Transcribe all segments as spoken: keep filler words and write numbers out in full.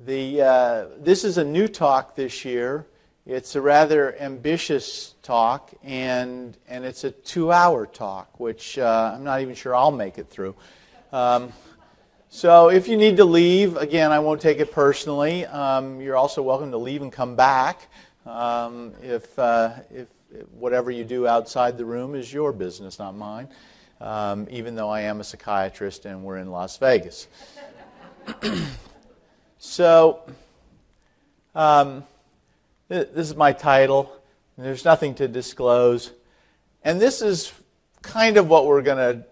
The, uh, this is a new talk this year. It's a rather ambitious talk, and, and it's a two-hour talk, which uh, I'm not even sure I'll make it through. Um, so if you need to leave, again, I won't take it personally. Um, you're also welcome to leave and come back um, if, uh, if whatever you do outside the room is your business, not mine, um, even though I am a psychiatrist and we're in Las Vegas. So, um, th this is my title, and there's nothing to disclose. And this is kind of what we're going to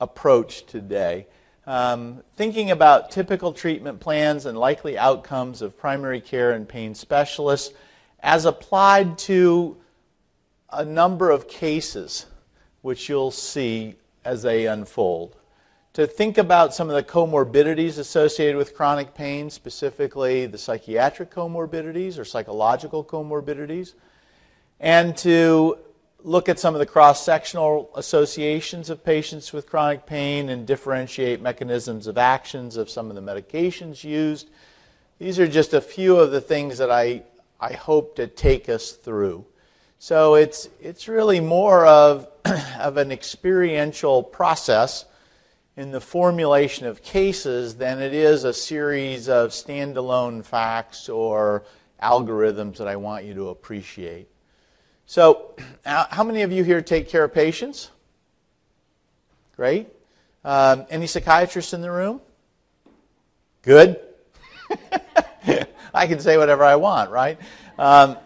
approach today. Um, thinking about typical treatment plans and likely outcomes of primary care and pain specialists as applied to a number of cases, which you'll see as they unfold. To think about some of the comorbidities associated with chronic pain, specifically the psychiatric comorbidities or psychological comorbidities, and to look at some of the cross-sectional associations of patients with chronic pain and differentiate mechanisms of actions of some of the medications used. These are just a few of the things that I, I hope to take us through. So it's, it's really more of, of an experiential process in the formulation of cases than it is a series of standalone facts or algorithms that I want you to appreciate. So how many of you here take care of patients? Great. Um, any psychiatrists in the room? Good. I can say whatever I want, right? Um,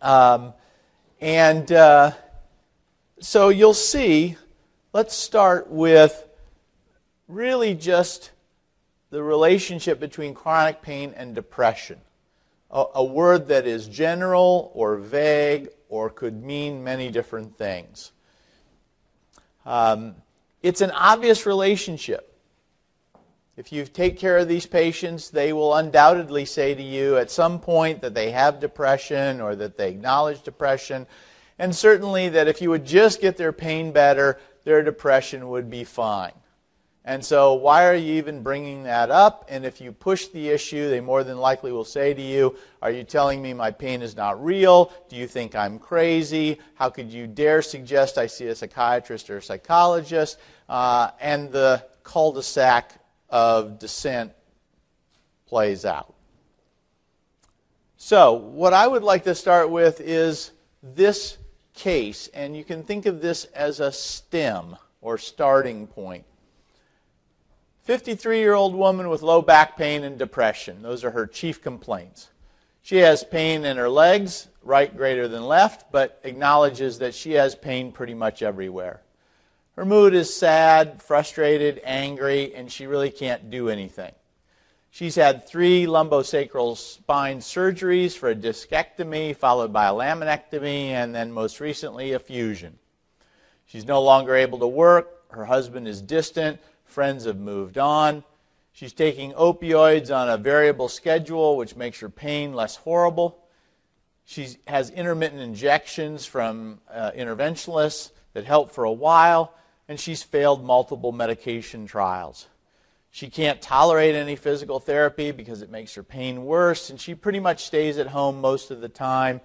um, and uh, so you'll see. Let's start with really just the relationship between chronic pain and depression, a, a word that is general or vague or could mean many different things. Um, it's an obvious relationship. If you take care of these patients, they will undoubtedly say to you at some point that they have depression or that they acknowledge depression, and certainly that if you would just get their pain better, their depression would be fine. And so why are you even bringing that up? And if you push the issue, they more than likely will say to you, are you telling me my pain is not real? Do you think I'm crazy? How could you dare suggest I see a psychiatrist or a psychologist? Uh, and the cul-de-sac of dissent plays out. So what I would like to start with is this case, and you can think of this as a stem or starting point. fifty-three-year-old woman with low back pain and depression. Those are her chief complaints. She has pain in her legs, right greater than left, but acknowledges that she has pain pretty much everywhere. Her mood is sad, frustrated, angry, and she really can't do anything. She's had three lumbosacral spine surgeries for a discectomy, followed by a laminectomy, and then most recently a fusion. She's no longer able to work. Her husband is distant. Friends have moved on. She's taking opioids on a variable schedule, which makes her pain less horrible. She has intermittent injections from uh, interventionalists that help for a while, and she's failed multiple medication trials. She can't tolerate any physical therapy because it makes her pain worse, and she pretty much stays at home most of the time.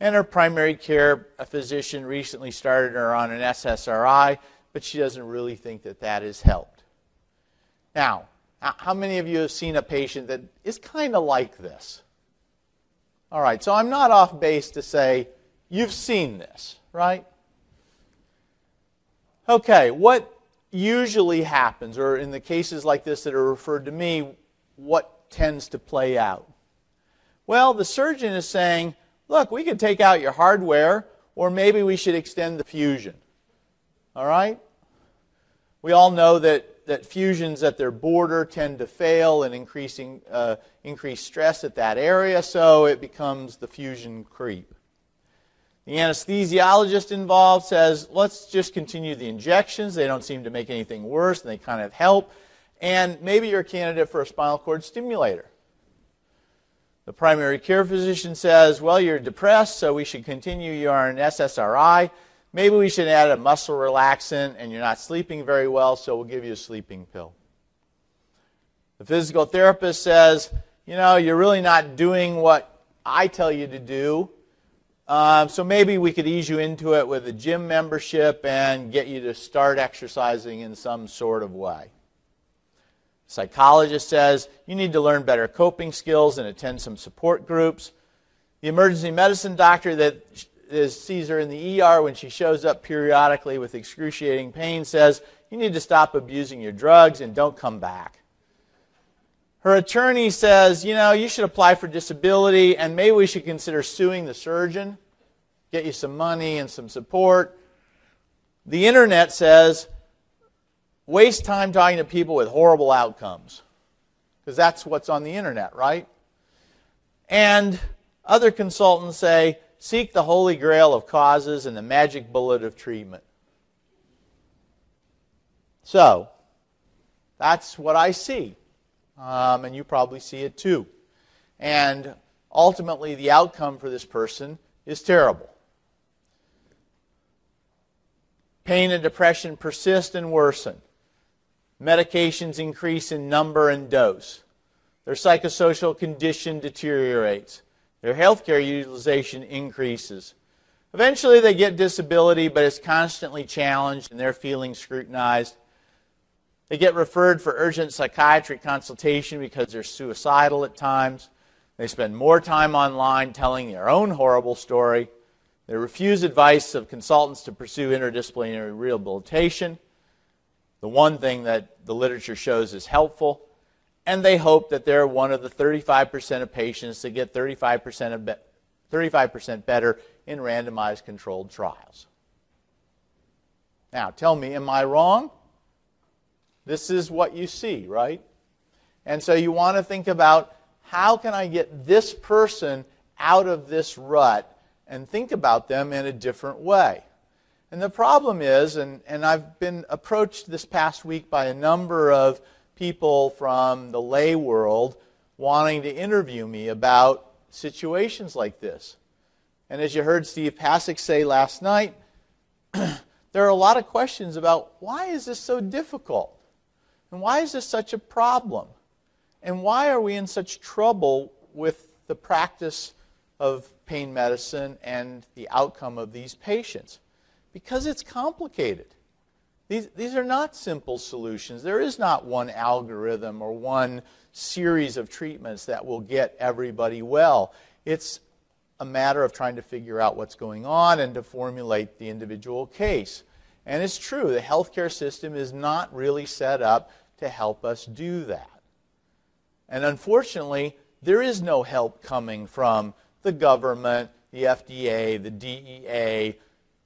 And her primary care physician recently started her on an S S R I, but she doesn't really think that that has helped. Now, how many of you have seen a patient that is kind of like this? All right, so I'm not off base to say you've seen this, right? Okay, what usually happens, or in the cases like this that are referred to me, what tends to play out? Well, the surgeon is saying, look, we could take out your hardware, or maybe we should extend the fusion. All right? We all know that, that fusions at their border tend to fail and increasing uh, increased stress at that area, so it becomes the fusion creep. The anesthesiologist involved says, let's just continue the injections. They don't seem to make anything worse, and they kind of help. And maybe you're a candidate for a spinal cord stimulator. The primary care physician says, well, you're depressed, so we should continue. You are an S S R I. Maybe we should add a muscle relaxant, and you're not sleeping very well, so we'll give you a sleeping pill. The physical therapist says, you know, you're really not doing what I tell you to do, um, so maybe we could ease you into it with a gym membership and get you to start exercising in some sort of way. Psychologist says, you need to learn better coping skills and attend some support groups. The emergency medicine doctor that is, sees her in the E R when she shows up periodically with excruciating pain says, you need to stop abusing your drugs and don't come back. Her attorney says, you know, you should apply for disability and maybe we should consider suing the surgeon, get you some money and some support. The internet says, waste time talking to people with horrible outcomes, because that's what's on the internet, right? And other consultants say, seek the holy grail of causes and the magic bullet of treatment. So, that's what I see, um, and you probably see it too. And ultimately, the outcome for this person is terrible. Pain and depression persist and worsen. Medications increase in number and dose. Their psychosocial condition deteriorates. Their healthcare utilization increases. Eventually they get disability, but it's constantly challenged and their feelings scrutinized. They get referred for urgent psychiatry consultation because they're suicidal at times. They spend more time online telling their own horrible story. They refuse advice of consultants to pursue interdisciplinary rehabilitation, the one thing that the literature shows is helpful, and they hope that they're one of the thirty-five percent of patients that get thirty-five percent better in randomized controlled trials. Now, tell me, am I wrong? This is what you see, right? And so you want to think about, how can I get this person out of this rut and think about them in a different way? And the problem is, and, and I've been approached this past week by a number of people from the lay world wanting to interview me about situations like this. And as you heard Steve Pasick say last night, there are a lot of questions about, why is this so difficult? And why is this such a problem? And why are we in such trouble with the practice of pain medicine and the outcome of these patients? Because it's complicated. These, these are not simple solutions. There is not one algorithm or one series of treatments that will get everybody well. It's a matter of trying to figure out what's going on and to formulate the individual case. And it's true, the healthcare system is not really set up to help us do that. And unfortunately, there is no help coming from the government, the F D A, the D E A,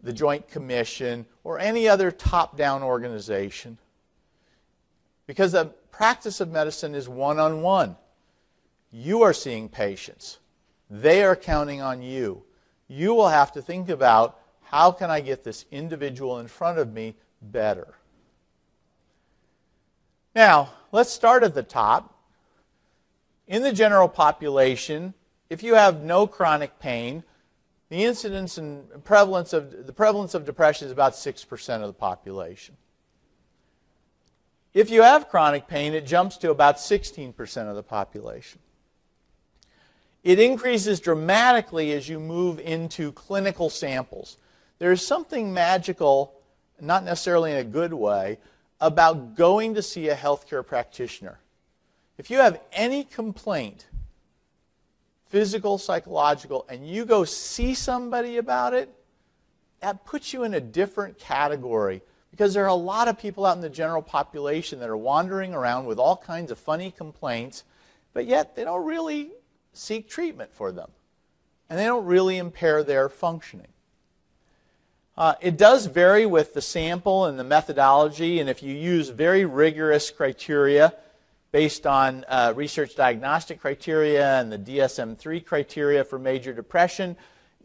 the Joint Commission, or any other top-down organization. Because the practice of medicine is one-on-one. You are seeing patients. They are counting on you. You will have to think about, how can I get this individual in front of me better? Now, let's start at the top. In the general population, if you have no chronic pain, the incidence and prevalence of the prevalence of depression is about six percent of the population. If you have chronic pain, it jumps to about sixteen percent of the population. It increases dramatically as you move into clinical samples. There is something magical, not necessarily in a good way, about going to see a healthcare practitioner. If you have any complaint, physical, psychological, and you go see somebody about it, that puts you in a different category, because there are a lot of people out in the general population that are wandering around with all kinds of funny complaints, but yet they don't really seek treatment for them, and they don't really impair their functioning. Uh, it does vary with the sample and the methodology, and if you use very rigorous criteria, based on uh, research diagnostic criteria and the D S M three criteria for major depression,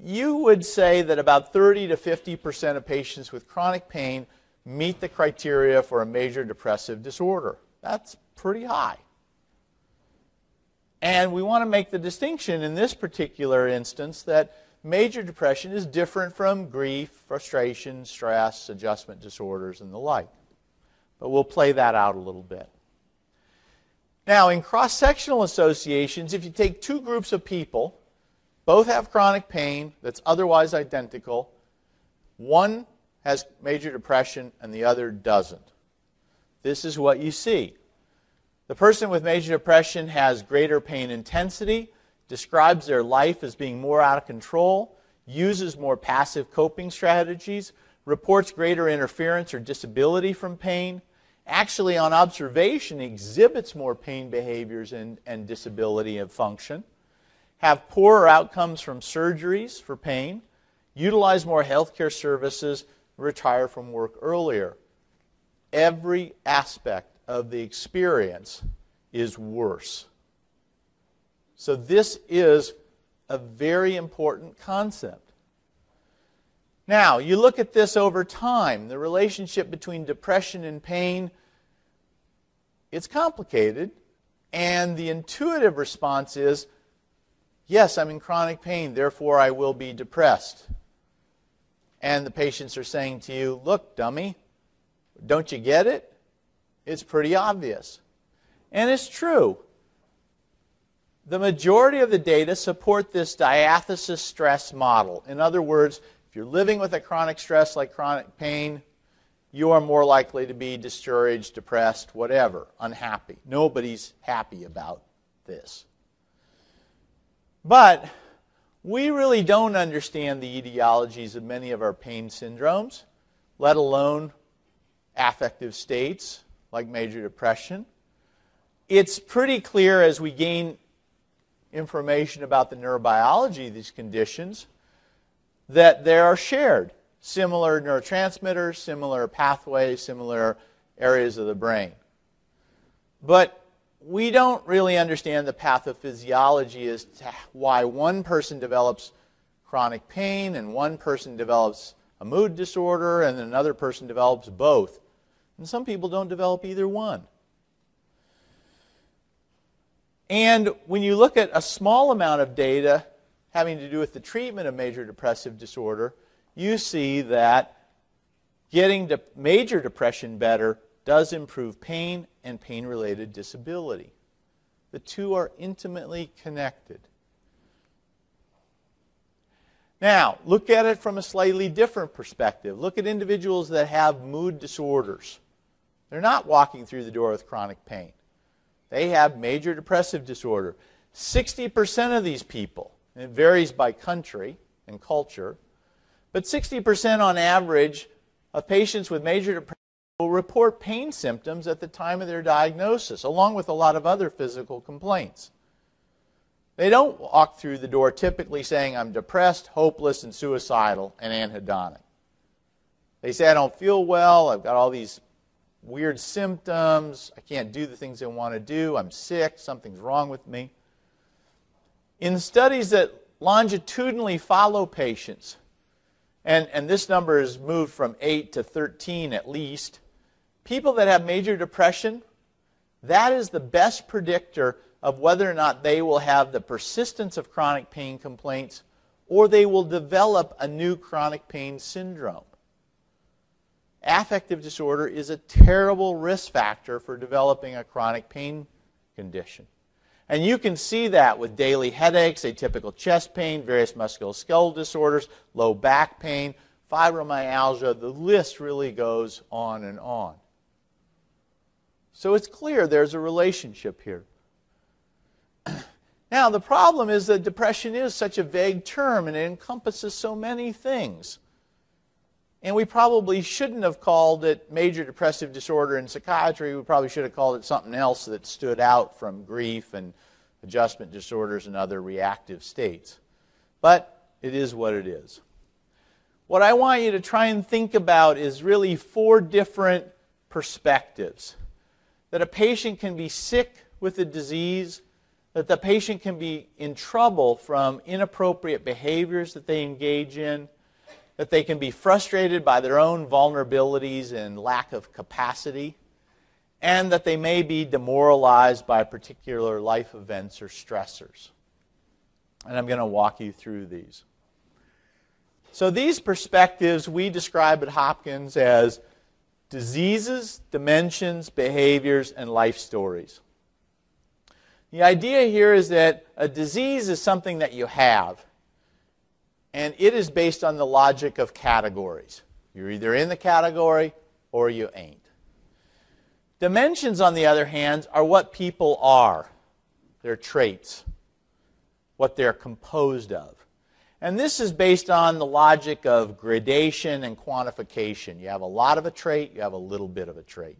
you would say that about thirty to fifty percent of patients with chronic pain meet the criteria for a major depressive disorder. That's pretty high. And we want to make the distinction in this particular instance that major depression is different from grief, frustration, stress, adjustment disorders, and the like. But we'll play that out a little bit. Now, in cross-sectional associations, if you take two groups of people, both have chronic pain that's otherwise identical, one has major depression and the other doesn't. This is what you see. The person with major depression has greater pain intensity, describes their life as being more out of control, uses more passive coping strategies, reports greater interference or disability from pain, actually on observation exhibits more pain behaviors and, and disability of function, have poorer outcomes from surgeries for pain, utilize more healthcare services, retire from work earlier. Every aspect of the experience is worse. So this is a very important concept. Now, you look at this over time, the relationship between depression and pain, it's complicated, and the intuitive response is, yes, I'm in chronic pain, therefore I will be depressed. And the patients are saying to you, look, dummy, don't you get it? It's pretty obvious. And it's true. The majority of the data support this diathesis stress model. In other words, if you're living with a chronic stress like chronic pain, you are more likely to be discouraged, depressed, whatever, unhappy. Nobody's happy about this. But we really don't understand the etiologies of many of our pain syndromes, let alone affective states like major depression. It's pretty clear as we gain information about the neurobiology of these conditions that they are shared. Similar neurotransmitters, similar pathways, similar areas of the brain. But we don't really understand the pathophysiology as to why one person develops chronic pain and one person develops a mood disorder and another person develops both. And some people don't develop either one. And when you look at a small amount of data having to do with the treatment of major depressive disorder, you see that getting de- major depression better does improve pain and pain-related disability. The two are intimately connected. Now, look at it from a slightly different perspective. Look at individuals that have mood disorders. They're not walking through the door with chronic pain. They have major depressive disorder. sixty percent of these people, and it varies by country and culture, but sixty percent on average of patients with major depression will report pain symptoms at the time of their diagnosis, along with a lot of other physical complaints. They don't walk through the door typically saying, I'm depressed, hopeless, and suicidal, and anhedonic. They say, I don't feel well, I've got all these weird symptoms, I can't do the things I want to do, I'm sick, something's wrong with me. In studies that longitudinally follow patients, and, and this number has moved from eight to thirteen at least, people that have major depression, that is the best predictor of whether or not they will have the persistence of chronic pain complaints or they will develop a new chronic pain syndrome. Affective disorder is a terrible risk factor for developing a chronic pain condition. And you can see that with daily headaches, atypical chest pain, various musculoskeletal disorders, low back pain, fibromyalgia, the list really goes on and on. So it's clear there's a relationship here. Now, the problem is that depression is such a vague term and it encompasses so many things. And we probably shouldn't have called it major depressive disorder in psychiatry. We probably should have called it something else that stood out from grief and adjustment disorders and other reactive states. But it is what it is. What I want you to try and think about is really four different perspectives. That a patient can be sick with a disease, that the patient can be in trouble from inappropriate behaviors that they engage in, that they can be frustrated by their own vulnerabilities and lack of capacity, and that they may be demoralized by particular life events or stressors. And I'm going to walk you through these. So these perspectives we describe at Hopkins as diseases, dimensions, behaviors, and life stories. The idea here is that a disease is something that you have, and it is based on the logic of categories. You're either in the category or you ain't. Dimensions, on the other hand, are what people are, their traits, what they're composed of. And this is based on the logic of gradation and quantification. You have a lot of a trait, you have a little bit of a trait.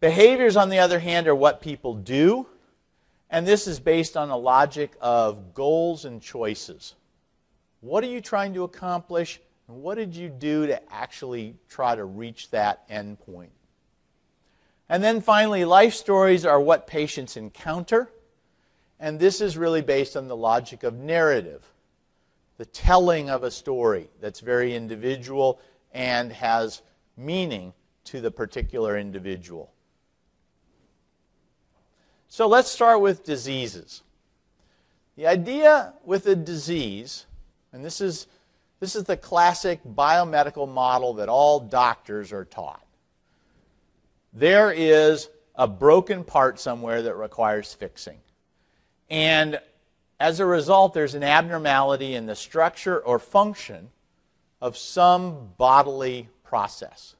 Behaviors, on the other hand, are what people do, and this is based on the logic of goals and choices. What are you trying to accomplish, and what did you do to actually try to reach that end point? And then finally, life stories are what patients encounter, and this is really based on the logic of narrative, the telling of a story that's very individual and has meaning to the particular individual. So let's start with diseases. The idea with a disease, and this is, this is the classic biomedical model that all doctors are taught. There is a broken part somewhere that requires fixing. And as a result, there's an abnormality in the structure or function of some bodily process.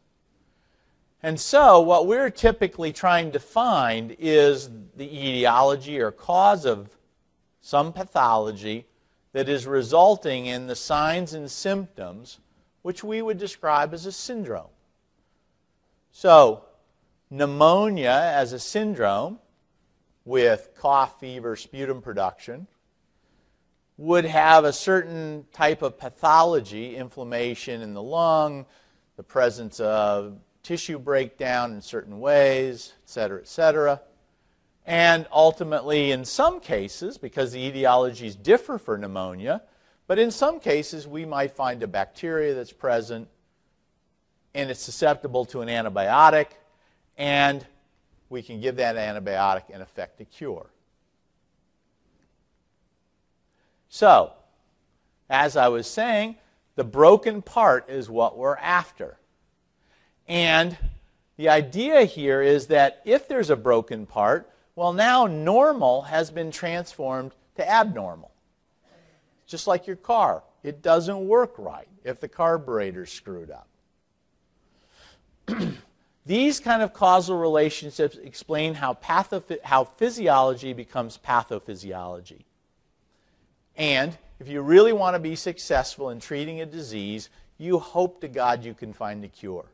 And so what we're typically trying to find is the etiology or cause of some pathology that is resulting in the signs and symptoms which we would describe as a syndrome. So pneumonia as a syndrome with cough, fever, sputum production would have a certain type of pathology, inflammation in the lung, the presence of tissue breakdown in certain ways, et cetera, et cetera. And ultimately, in some cases, because the etiologies differ for pneumonia, but in some cases, we might find a bacteria that's present, and it's susceptible to an antibiotic, and we can give that antibiotic and effect a cure. So, as I was saying, the broken part is what we're after. And the idea here is that if there's a broken part, well, now normal has been transformed to abnormal. Just like your car. It doesn't work right if the carburetor's screwed up. These kind of causal relationships explain how, how physiology becomes pathophysiology. And if you really want to be successful in treating a disease, you hope to God you can find a cure.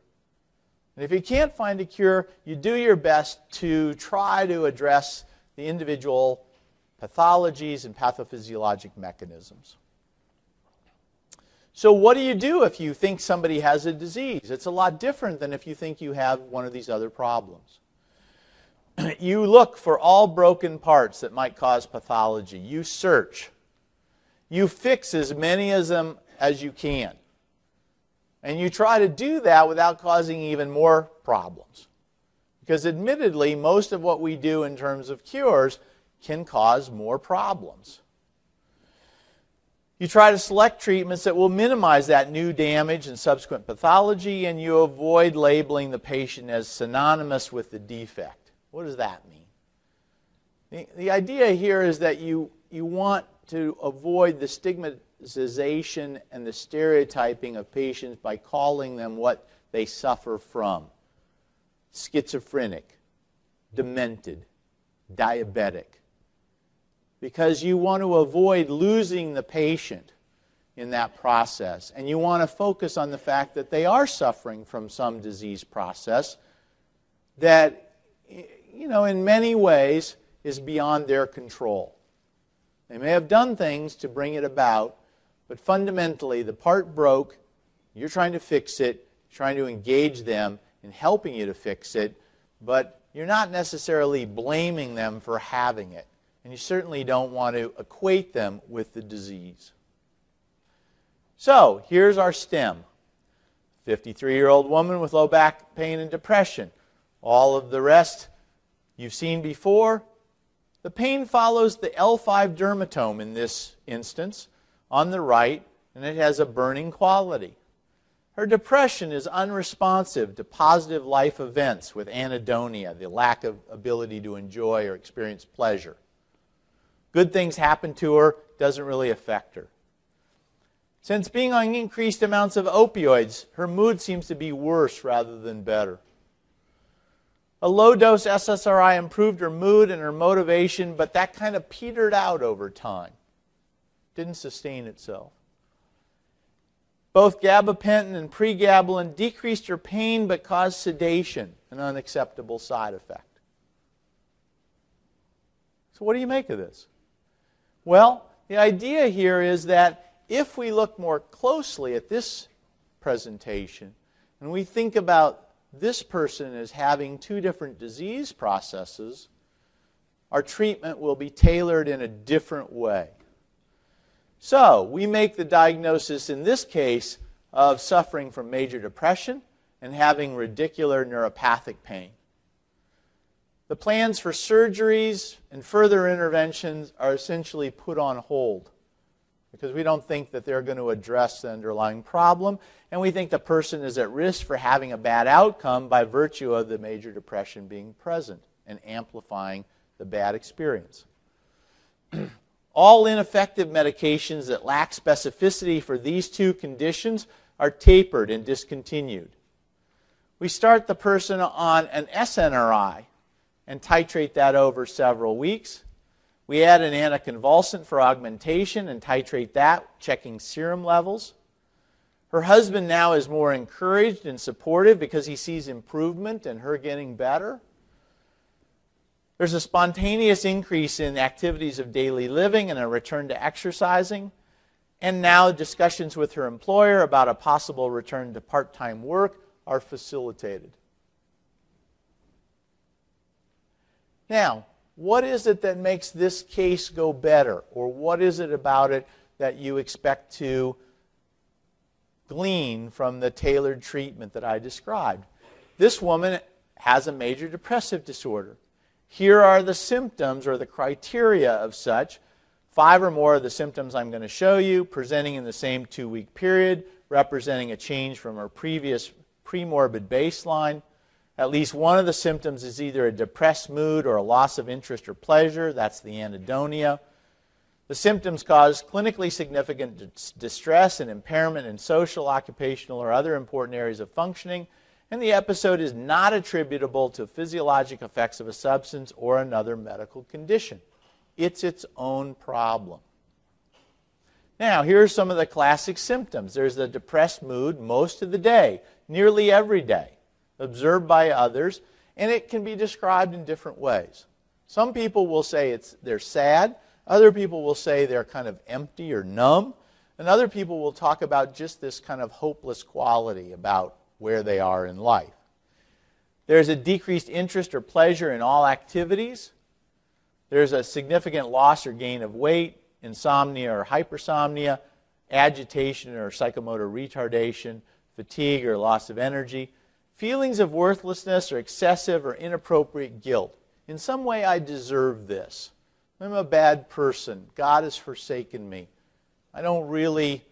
And if you can't find a cure, you do your best to try to address the individual pathologies and pathophysiologic mechanisms. So what do you do if you think somebody has a disease? It's a lot different than if you think you have one of these other problems. You look for all broken parts that might cause pathology. You search. You fix as many of them as you can. And you try to do that without causing even more problems. Because admittedly, most of what we do in terms of cures can cause more problems. You try to select treatments that will minimize that new damage and subsequent pathology, and you avoid labeling the patient as synonymous with the defect. What does that mean? The, the idea here is that you, you want to avoid the stigma and the stereotyping of patients by calling them what they suffer from. Schizophrenic, demented, diabetic. Because you want to avoid losing the patient in that process. And you want to focus on the fact that they are suffering from some disease process that, you know, in many ways is beyond their control. They may have done things to bring it about, but fundamentally, the part broke, you're trying to fix it, trying to engage them in helping you to fix it, but you're not necessarily blaming them for having it. And you certainly don't want to equate them with the disease. So, here's our STEM. fifty-three-year-old woman with low back pain and depression. All of the rest you've seen before. The pain follows the L five dermatome in this instance, on the right, and it has a burning quality. Her depression is unresponsive to positive life events with anhedonia, the lack of ability to enjoy or experience pleasure. Good things happen to her, doesn't really affect her. Since being on increased amounts of opioids, her mood seems to be worse rather than better. A low-dose S S R I improved her mood and her motivation, but that kind of petered out over time. Didn't sustain itself. Both gabapentin and pregabalin decreased her pain but caused sedation, an unacceptable side effect. So what do you make of this? Well, the idea here is that if we look more closely at this presentation and we think about this person as having two different disease processes, our treatment will be tailored in a different way. So we make the diagnosis in this case of suffering from major depression and having radicular neuropathic pain. The plans for surgeries and further interventions are essentially put on hold because we don't think that they're going to address the underlying problem, and we think the person is at risk for having a bad outcome by virtue of the major depression being present and amplifying the bad experience. All ineffective medications that lack specificity for these two conditions are tapered and discontinued. We start the person on an S N R I and titrate that over several weeks. We add an anticonvulsant for augmentation and titrate that, checking serum levels. Her husband now is more encouraged and supportive because he sees improvement and her getting better. There's a spontaneous increase in activities of daily living and a return to exercising. And now discussions with her employer about a possible return to part-time work are facilitated. Now, what is it that makes this case go better? Or what is it about it that you expect to glean from the tailored treatment that I described? This woman has a major depressive disorder. Here are the symptoms or the criteria of such. Five or more of the symptoms I'm going to show you, presenting in the same two-week period, representing a change from her previous premorbid baseline. At least one of the symptoms is either a depressed mood or a loss of interest or pleasure. That's the anhedonia. The symptoms cause clinically significant distress and impairment in social, occupational, or other important areas of functioning. And the episode is not attributable to physiologic effects of a substance or another medical condition. It's its own problem. Now, here are some of the classic symptoms. There's the depressed mood most of the day, nearly every day, observed by others, and it can be described in different ways. Some people will say it's, they're sad. Other people will say they're kind of empty or numb. And other people will talk about just this kind of hopeless quality about where they are in life. There's a decreased interest or pleasure in all activities. There's a significant loss or gain of weight, insomnia or hypersomnia, agitation or psychomotor retardation, fatigue or loss of energy, feelings of worthlessness or excessive or inappropriate guilt. In some way, I deserve this. I'm a bad person. God has forsaken me. I don't really,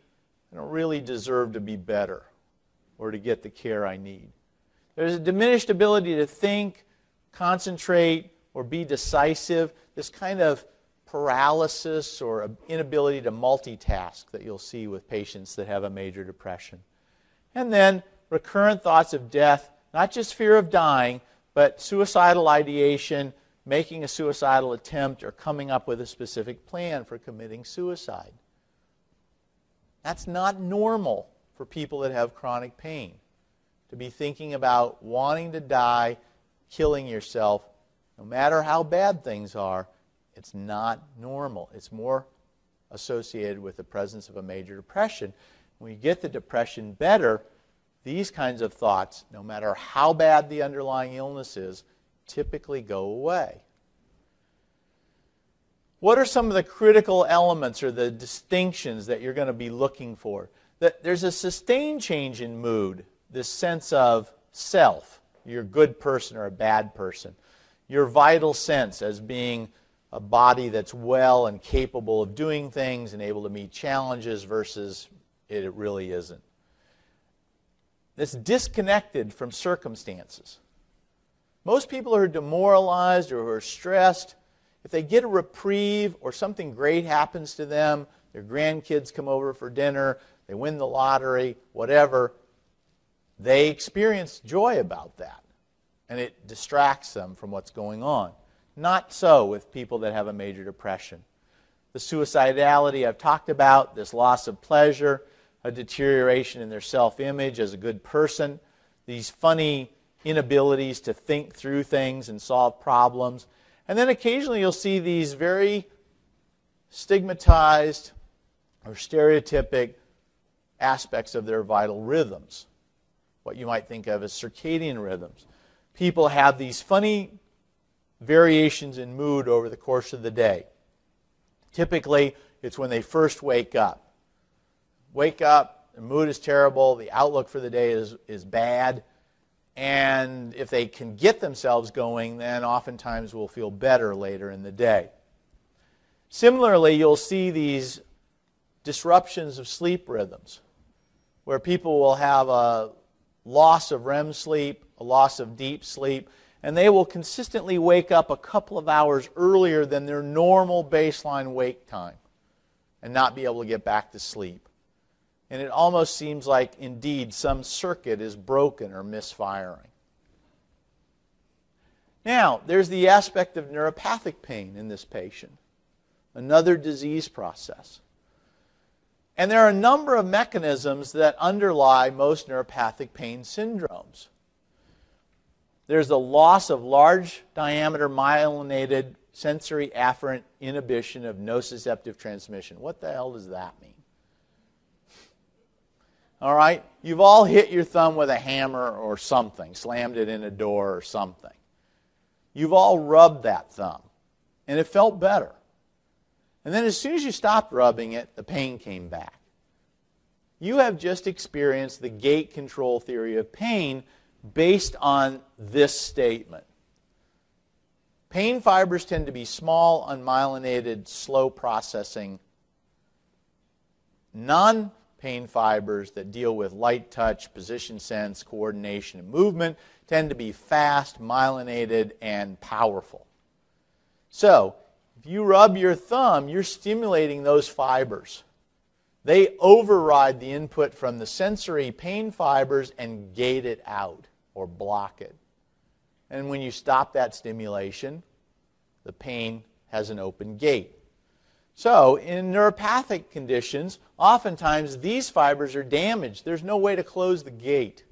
I don't really deserve to be better or to get the care I need. There's a diminished ability to think, concentrate, or be decisive, this kind of paralysis or inability to multitask that you'll see with patients that have a major depression. And then recurrent thoughts of death, not just fear of dying, but suicidal ideation, making a suicidal attempt, or coming up with a specific plan for committing suicide. That's not normal for people that have chronic pain, to be thinking about wanting to die, killing yourself, no matter how bad things are. It's not normal. It's more associated with the presence of a major depression. When you get the depression better, these kinds of thoughts, no matter how bad the underlying illness is, typically go away. What are some of the critical elements or the distinctions that you're going to be looking for? That there's a sustained change in mood, this sense of self, you're a good person or a bad person, your vital sense as being a body that's well and capable of doing things and able to meet challenges versus it really isn't. that's disconnected from circumstances. Most people who are demoralized or who are stressed, if they get a reprieve or something great happens to them, their grandkids come over for dinner, they win the lottery, whatever, they experience joy about that, and it distracts them from what's going on. Not so with people that have a major depression. The suicidality I've talked about, this loss of pleasure, a deterioration in their self-image as a good person, these funny inabilities to think through things and solve problems. And then occasionally you'll see these very stigmatized or stereotypic aspects of their vital rhythms, what you might think of as circadian rhythms. People have these funny variations in mood over the course of the day. Typically, it's when they first wake up. Wake up, the mood is terrible, the outlook for the day is, is bad, and if they can get themselves going, then oftentimes we'll feel better later in the day. Similarly, you'll see these disruptions of sleep rhythms, where people will have a loss of R E M sleep, a loss of deep sleep, and they will consistently wake up a couple of hours earlier than their normal baseline wake time and not be able to get back to sleep. And it almost seems like, indeed, some circuit is broken or misfiring. Now, there's the aspect of neuropathic pain in this patient, another disease process. And there are a number of mechanisms that underlie most neuropathic pain syndromes. There's the loss of large diameter myelinated sensory afferent inhibition of nociceptive transmission. What the hell does that mean? All right, you've all hit your thumb with a hammer or something, slammed it in a door or something. You've all rubbed that thumb, and it felt better. And then as soon as you stopped rubbing it, the pain came back. You have just experienced the gate control theory of pain based on this statement. Pain fibers tend to be small, unmyelinated, slow processing. Non-pain fibers that deal with light touch, position sense, coordination, and movement tend to be fast, myelinated, and powerful. So, if you rub your thumb, you're stimulating those fibers. They override the input from the sensory pain fibers and gate it out or block it. And when you stop that stimulation, the pain has an open gate. So in neuropathic conditions, oftentimes these fibers are damaged. There's no way to close the gate.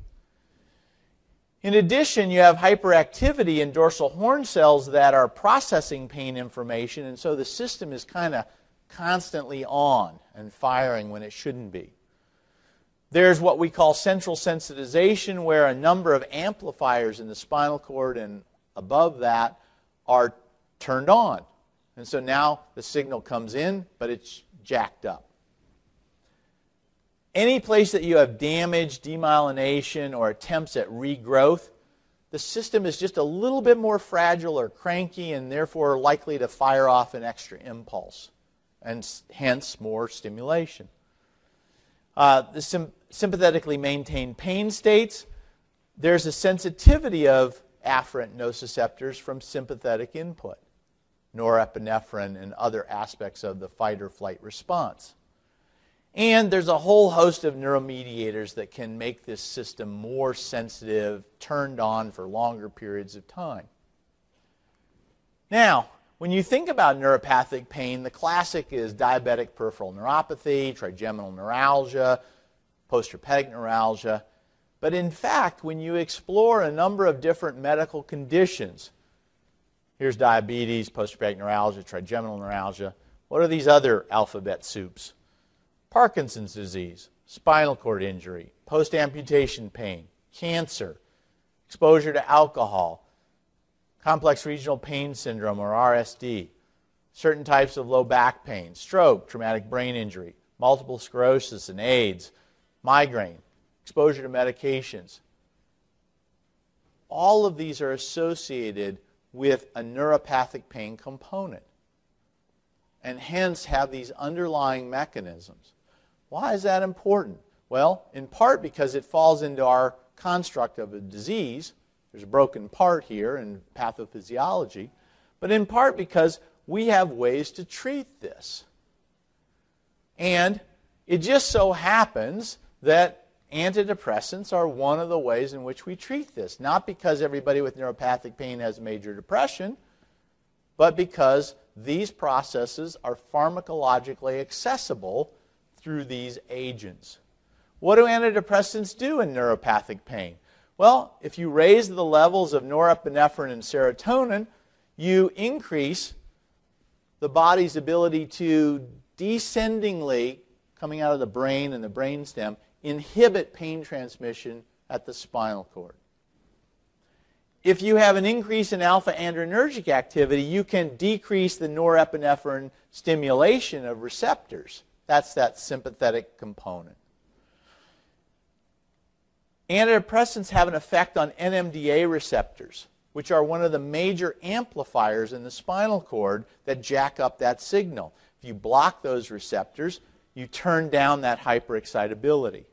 In addition, you have hyperactivity in dorsal horn cells that are processing pain information, and so the system is kind of constantly on and firing when it shouldn't be. There's what we call central sensitization, where a number of amplifiers in the spinal cord and above that are turned on. And so now the signal comes in, but it's jacked up. Any place that you have damage, demyelination, or attempts at regrowth, the system is just a little bit more fragile or cranky and therefore likely to fire off an extra impulse, and hence more stimulation. Uh, the sym sympathetically maintained pain states, there's a sensitivity of afferent nociceptors from sympathetic input, norepinephrine and other aspects of the fight or flight response. And there's a whole host of neuromediators that can make this system more sensitive, turned on for longer periods of time. Now, when you think about neuropathic pain, the classic is diabetic peripheral neuropathy, trigeminal neuralgia, postherpetic neuralgia. But in fact, when you explore a number of different medical conditions, here's diabetes, postherpetic neuralgia, trigeminal neuralgia. What are these other alphabet soups? Parkinson's disease, spinal cord injury, post-amputation pain, cancer, exposure to alcohol, complex regional pain syndrome, or R S D, certain types of low back pain, stroke, traumatic brain injury, multiple sclerosis and AIDS, migraine, exposure to medications. All of these are associated with a neuropathic pain component and hence have these underlying mechanisms. Why is that important? Well, in part because it falls into our construct of a disease. There's a broken part here in pathophysiology, but in part because we have ways to treat this. And it just so happens that antidepressants are one of the ways in which we treat this, not because everybody with neuropathic pain has major depression, but because these processes are pharmacologically accessible through these agents. What do antidepressants do in neuropathic pain? Well, if you raise the levels of norepinephrine and serotonin, you increase the body's ability to descendingly, coming out of the brain and the brainstem, inhibit pain transmission at the spinal cord. If you have an increase in alpha-adrenergic activity, you can decrease the norepinephrine stimulation of receptors. That's that sympathetic component. Antidepressants have an effect on N M D A receptors, which are one of the major amplifiers in the spinal cord that jack up that signal. If you block those receptors, you turn down that hyperexcitability.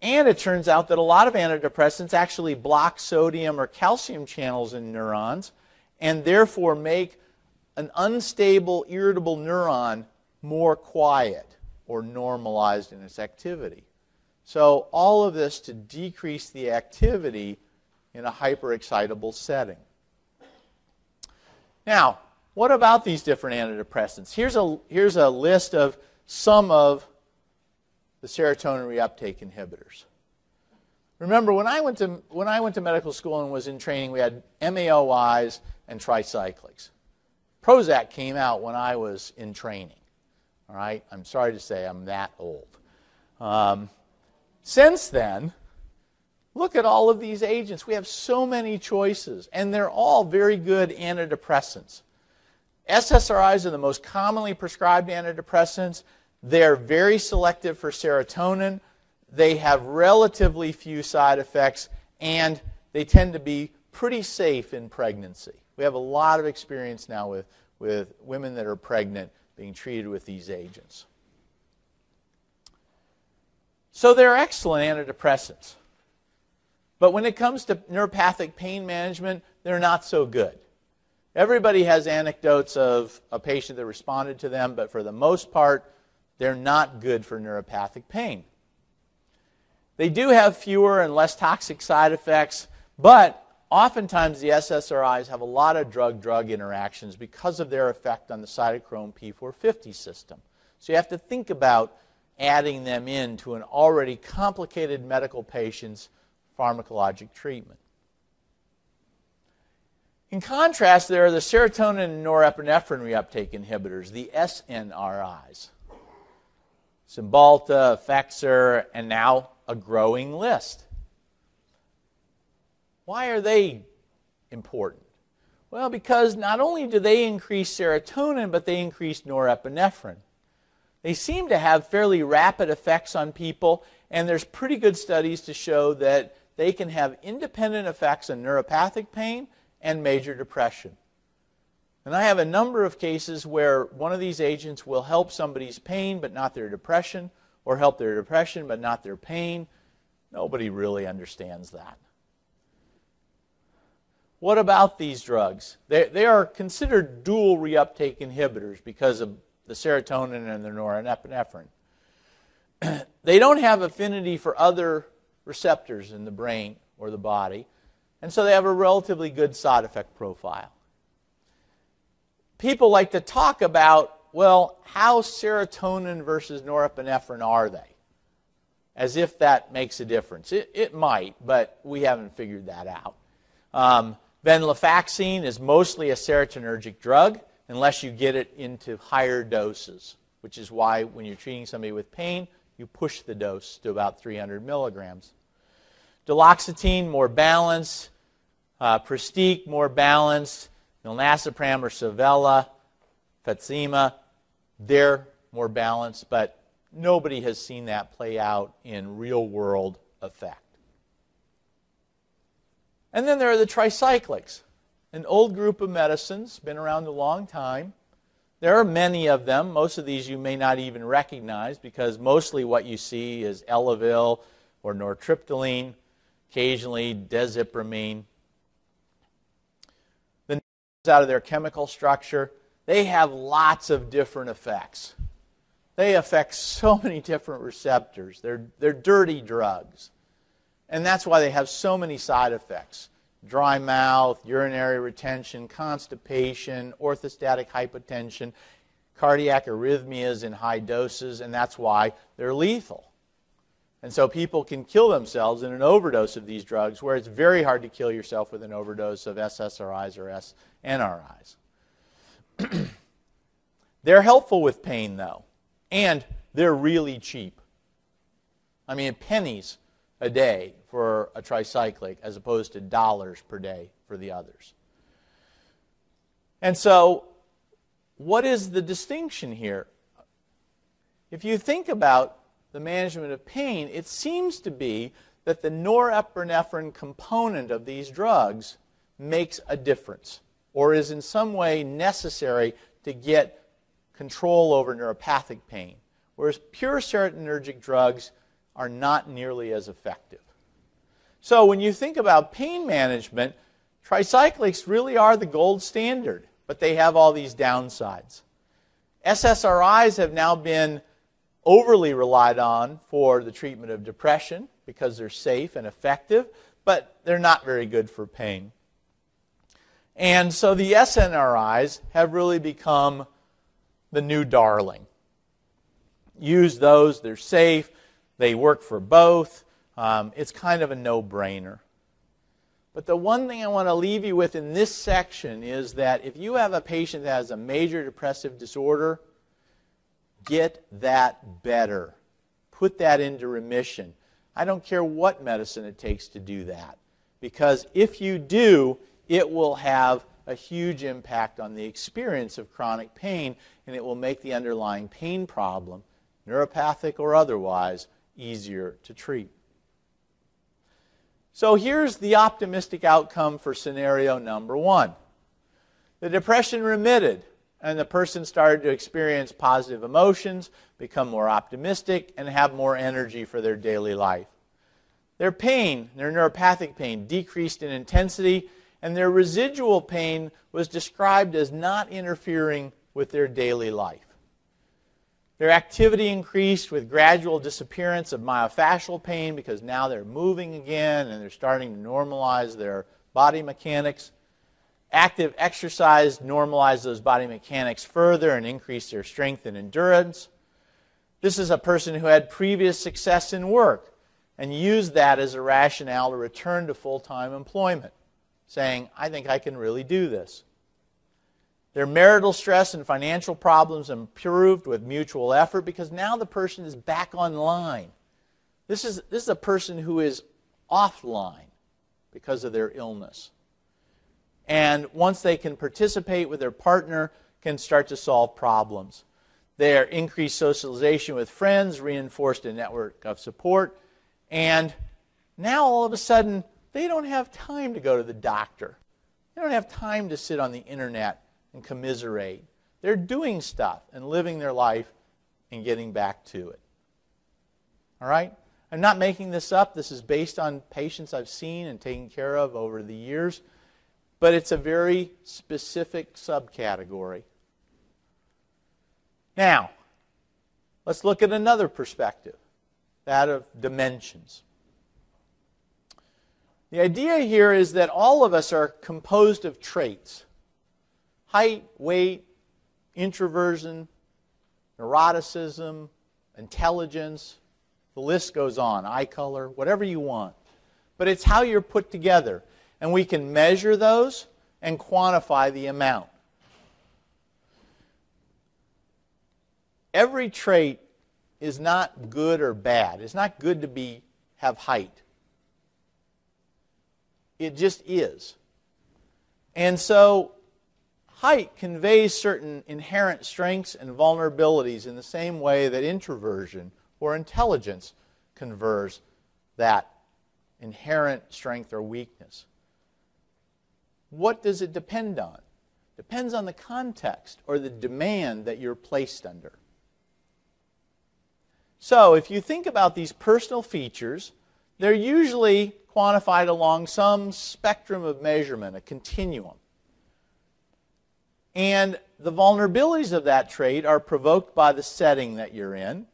And it turns out that a lot of antidepressants actually block sodium or calcium channels in neurons and therefore make an unstable, irritable neuron more quiet or normalized in its activity. So all of this to decrease the activity in a hyperexcitable setting. Now, what about these different antidepressants? Here's a, here's a list of some of the serotonin reuptake inhibitors. Remember, when I went to, when I went to medical school and was in training, we had M A O Is and tricyclics. Prozac came out when I was in training. All right? I'm sorry to say I'm that old. Um, Since then, look at all of these agents. We have so many choices, and they're all very good antidepressants. S S R Is are the most commonly prescribed antidepressants. They're very selective for serotonin. They have relatively few side effects, and they tend to be pretty safe in pregnancy. We have a lot of experience now with, with women that are pregnant being treated with these agents. So they're excellent antidepressants. But when it comes to neuropathic pain management, they're not so good. Everybody has anecdotes of a patient that responded to them, but for the most part, they're not good for neuropathic pain. They do have fewer and less toxic side effects, but oftentimes the S S R Is have a lot of drug-drug interactions because of their effect on the cytochrome P four fifty system. So you have to think about adding them in to an already complicated medical patient's pharmacologic treatment. In contrast, there are the serotonin and norepinephrine reuptake inhibitors, the S N R Is. Cymbalta, Effexor, and now a growing list. Why are they important? Well, because not only do they increase serotonin, but they increase norepinephrine. They seem to have fairly rapid effects on people, and there's pretty good studies to show that they can have independent effects on neuropathic pain and major depression. And I have a number of cases where one of these agents will help somebody's pain but not their depression, or help their depression but not their pain. Nobody really understands that. What about these drugs? They, they are considered dual reuptake inhibitors because of the serotonin and the norepinephrine. They don't have affinity for other receptors in the brain or the body, and so they have a relatively good side effect profile. People like to talk about, well, how serotonin versus norepinephrine are they? As if that makes a difference. It, it might, but we haven't figured that out. Um, venlafaxine is mostly a serotonergic drug, unless you get it into higher doses, which is why when you're treating somebody with pain, you push the dose to about three hundred milligrams. Duloxetine, more balanced. Uh, Pristiq, more balanced. Milnacipram or Savella, Fetzima, they're more balanced, but nobody has seen that play out in real-world effect. And then there are the tricyclics. An old group of medicines, been around a long time, There are many of them. Most of these you may not even recognize because mostly what you see is Elavil or nortriptyline, occasionally desipramine. The names out of their chemical structure, they have lots of different effects. They affect so many different receptors. They're, they're dirty drugs. And that's why they have so many side effects. Dry mouth, urinary retention, constipation, orthostatic hypotension, cardiac arrhythmias in high doses, and that's why they're lethal. And so people can kill themselves in an overdose of these drugs, where it's very hard to kill yourself with an overdose of S S R Is or S N R Is. They're helpful with pain, though, and they're really cheap. I mean, pennies a day for a tricyclic as opposed to dollars per day for the others. And so what is the distinction here? If you think about the management of pain, it seems to be that the norepinephrine component of these drugs makes a difference or is in some way necessary to get control over neuropathic pain, whereas pure serotonergic drugs are not nearly as effective. So when you think about pain management, tricyclics really are the gold standard, but they have all these downsides. S S R Is have now been overly relied on for the treatment of depression because they're safe and effective, but they're not very good for pain. And so the S N R Is have really become the new darling. Use those, they're safe. They work for both. Um, it's kind of a no-brainer. But the one thing I want to leave you with in this section is that if you have a patient that has a major depressive disorder, get that better. Put that into remission. I don't care what medicine it takes to do that, because if you do, it will have a huge impact on the experience of chronic pain, and it will make the underlying pain problem, neuropathic or otherwise, easier to treat. So here's the optimistic outcome for scenario number one. The depression remitted, and the person started to experience positive emotions, become more optimistic, and have more energy for their daily life. Their pain, their neuropathic pain, decreased in intensity, and their residual pain was described as not interfering with their daily life. Their activity increased with gradual disappearance of myofascial pain because now they're moving again and they're starting to normalize their body mechanics. Active exercise normalized those body mechanics further and increased their strength and endurance. This is a person who had previous success in work and used that as a rationale to return to full-time employment, saying, I think I can really do this. Their marital stress and financial problems improved with mutual effort because now the person is back online. This is, this is a person who is offline because of their illness. And once they can participate with their partner, can start to solve problems. Their increased socialization with friends reinforced a network of support. And now all of a sudden, they don't have time to go to the doctor. They don't have time to sit on the internet and commiserate. They're doing stuff and living their life and getting back to it. All right? I'm not making this up. This is based on patients I've seen and taken care of over the years, but it's a very specific subcategory. Now, let's look at another perspective, that of dimensions. The idea here is that all of us are composed of traits. Height, weight, introversion, neuroticism, intelligence, the list goes on, eye color, whatever you want. But it's how you're put together. And we can measure those and quantify the amount. Every trait is not good or bad. It's not good to be have height. It just is. And so height conveys certain inherent strengths and vulnerabilities in the same way that introversion or intelligence conveys that inherent strength or weakness. What does it depend on? depends on the context or the demand that you're placed under. So if you think about these personal features, they're usually quantified along some spectrum of measurement, a continuum. And the vulnerabilities of that trait are provoked by the setting that you're in.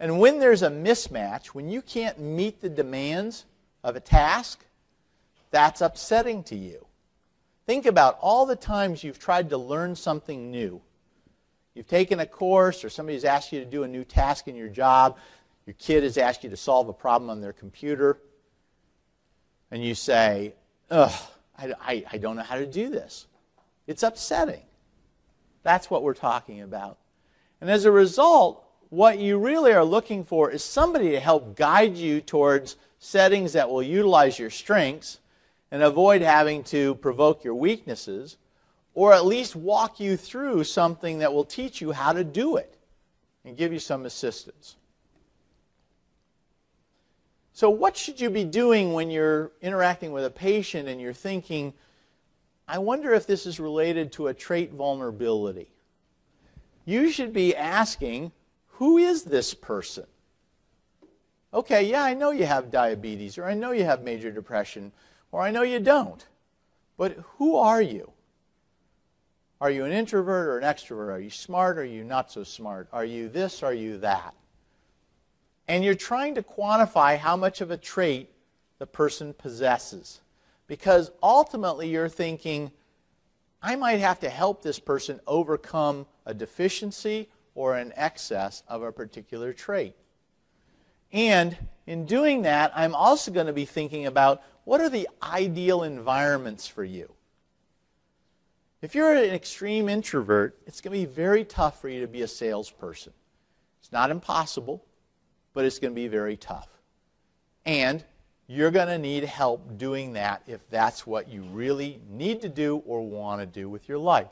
And when there's a mismatch, when you can't meet the demands of a task, that's upsetting to you. Think about all the times you've tried to learn something new. You've taken a course, or somebody's asked you to do a new task in your job. Your kid has asked you to solve a problem on their computer. And you say, ugh, I, I, I don't know how to do this. It's upsetting. That's what we're talking about. And as a result, what you really are looking for is somebody to help guide you towards settings that will utilize your strengths and avoid having to provoke your weaknesses, or at least walk you through something that will teach you how to do it and give you some assistance. So what should you be doing when you're interacting with a patient and you're thinking, I wonder if this is related to a trait vulnerability? You should be asking, who is this person? Okay, yeah, I know you have diabetes, or I know you have major depression, or I know you don't. But who are you? Are you an introvert or an extrovert? Are you smart or are you not so smart? Are you this or are you that? And you're trying to quantify how much of a trait the person possesses. Because ultimately you're thinking, I might have to help this person overcome a deficiency or an excess of a particular trait. And in doing that, I'm also going to be thinking about what are the ideal environments for you. If you're an extreme introvert, it's going to be very tough for you to be a salesperson. It's not impossible, but it's going to be very tough. And you're going to need help doing that if that's what you really need to do or want to do with your life.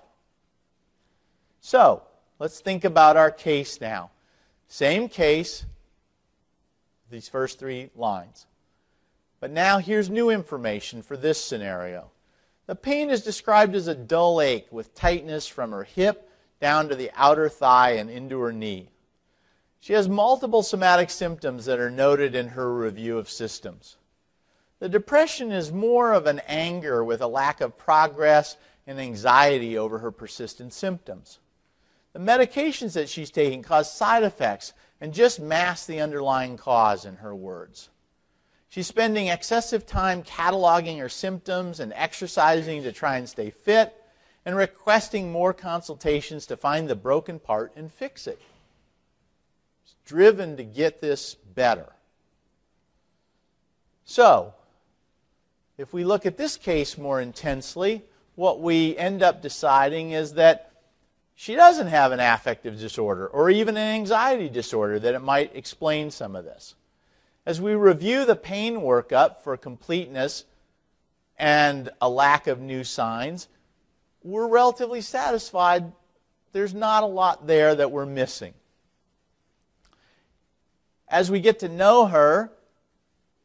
So, let's think about our case now. Same case, these first three lines. But now here's new information for this scenario. The pain is described as a dull ache with tightness from her hip down to the outer thigh and into her knee. She has multiple somatic symptoms that are noted in her review of systems. The depression is more of an anger with a lack of progress and anxiety over her persistent symptoms. The medications that she's taking cause side effects and just mask the underlying cause, in her words. She's spending excessive time cataloging her symptoms and exercising to try and stay fit, and requesting more consultations to find the broken part and fix it. She's driven to get this better. So, if we look at this case more intensely, what we end up deciding is that she doesn't have an affective disorder or even an anxiety disorder that it might explain some of this. As we review the pain workup for completeness and a lack of new signs, we're relatively satisfied there's not a lot there that we're missing. As we get to know her,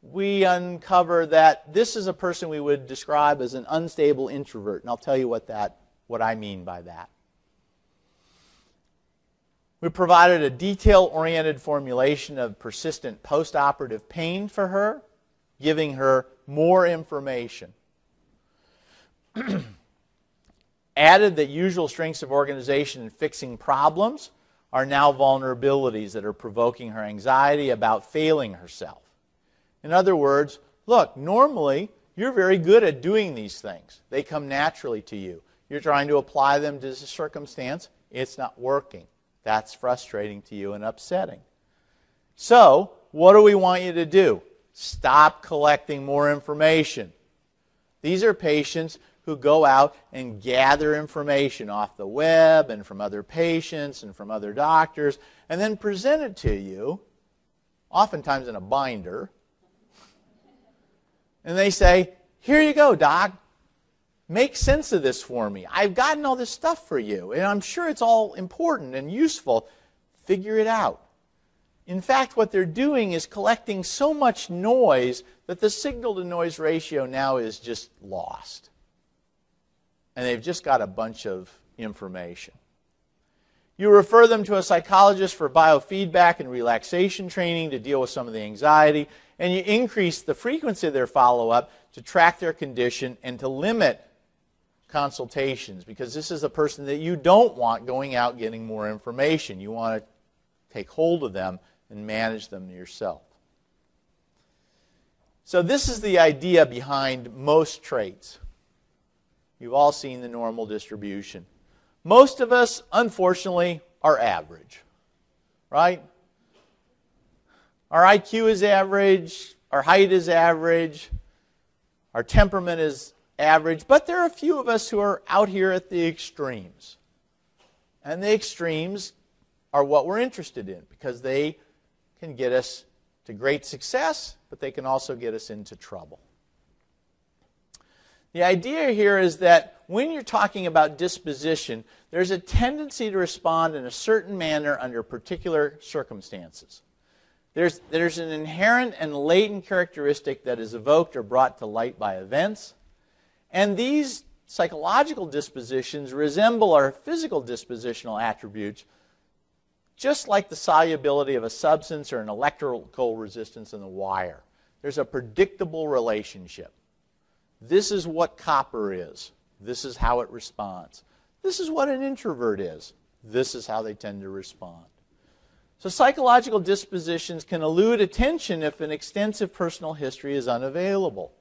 we uncover that this is a person we would describe as an unstable introvert, and I'll tell you what that, what I mean by that. We provided a detail-oriented formulation of persistent postoperative pain for her, giving her more information. Added that usual strengths of organization in fixing problems are now vulnerabilities that are provoking her anxiety about failing herself. In other words, look, normally you're very good at doing these things. They come naturally to you. You're trying to apply them to this circumstance. It's not working. That's frustrating to you and upsetting. So, what do we want you to do? Stop collecting more information. These are patients who go out and gather information off the web and from other patients and from other doctors and then present it to you, oftentimes in a binder. And they say, here you go, doc. Make sense of this for me. I've gotten all this stuff for you, and I'm sure it's all important and useful. Figure it out. In fact, what they're doing is collecting so much noise that the signal-to-noise ratio now is just lost. and they've just got a bunch of information. You refer them to a psychologist for biofeedback and relaxation training to deal with some of the anxiety, and you increase the frequency of their follow-up to track their condition and to limit consultations, because this is a person that you don't want going out getting more information. You want to take hold of them and manage them yourself. So this is the idea behind most traits. You've all seen the normal distribution. Most of us, unfortunately, are average, right? Our I Q is average, our height is average, our temperament is average, but there are a few of us who are out here at the extremes. And the extremes are what we're interested in, because they can get us to great success, but they can also get us into trouble. The idea here is that when you're talking about disposition, there's a tendency to respond in a certain manner under particular circumstances. There's, there's an inherent and latent characteristic that is evoked or brought to light by events, and these psychological dispositions resemble our physical dispositional attributes, just like the solubility of a substance or an electrical resistance in the wire. There's a predictable relationship. This is what copper is. This is how it responds. This is what an introvert is. This is how they tend to respond. So psychological dispositions can elude attention if an extensive personal history is unavailable.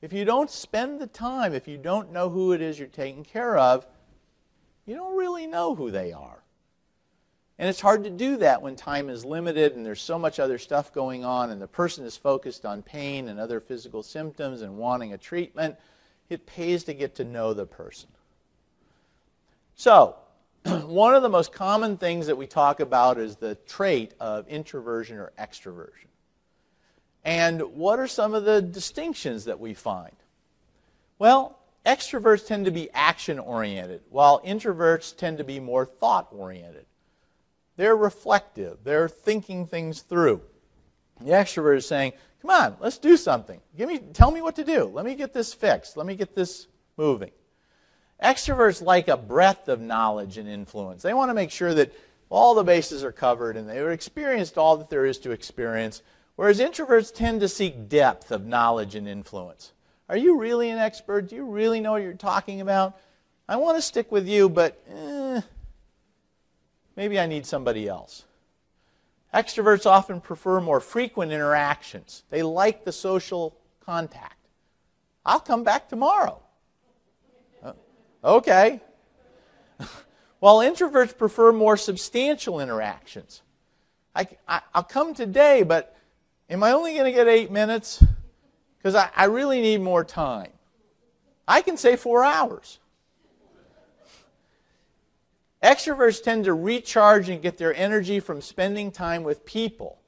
If you don't spend the time, if you don't know who it is you're taking care of, you don't really know who they are. And it's hard to do that when time is limited and there's so much other stuff going on and the person is focused on pain and other physical symptoms and wanting a treatment. It pays to get to know the person. So, one of the most common things that we talk about is the trait of introversion or extroversion. And what are some of the distinctions that we find? Well, extroverts tend to be action-oriented, while introverts tend to be more thought-oriented. They're reflective. They're thinking things through. The extrovert is saying, come on, let's do something. Give me, tell me what to do. Let me get this fixed. Let me get this moving. Extroverts like a breadth of knowledge and influence. They want to make sure that all the bases are covered and they've experienced all that there is to experience, whereas introverts tend to seek depth of knowledge and influence. Are you really an expert? Do you really know what you're talking about? I want to stick with you, but eh, maybe I need somebody else. Extroverts often prefer more frequent interactions. They like the social contact. I'll come back tomorrow. uh, okay. While introverts prefer more substantial interactions. I, I, I'll come today, but am I only going to get eight minutes? Because I, I really need more time. I can say four hours. Extroverts tend to recharge and get their energy from spending time with people,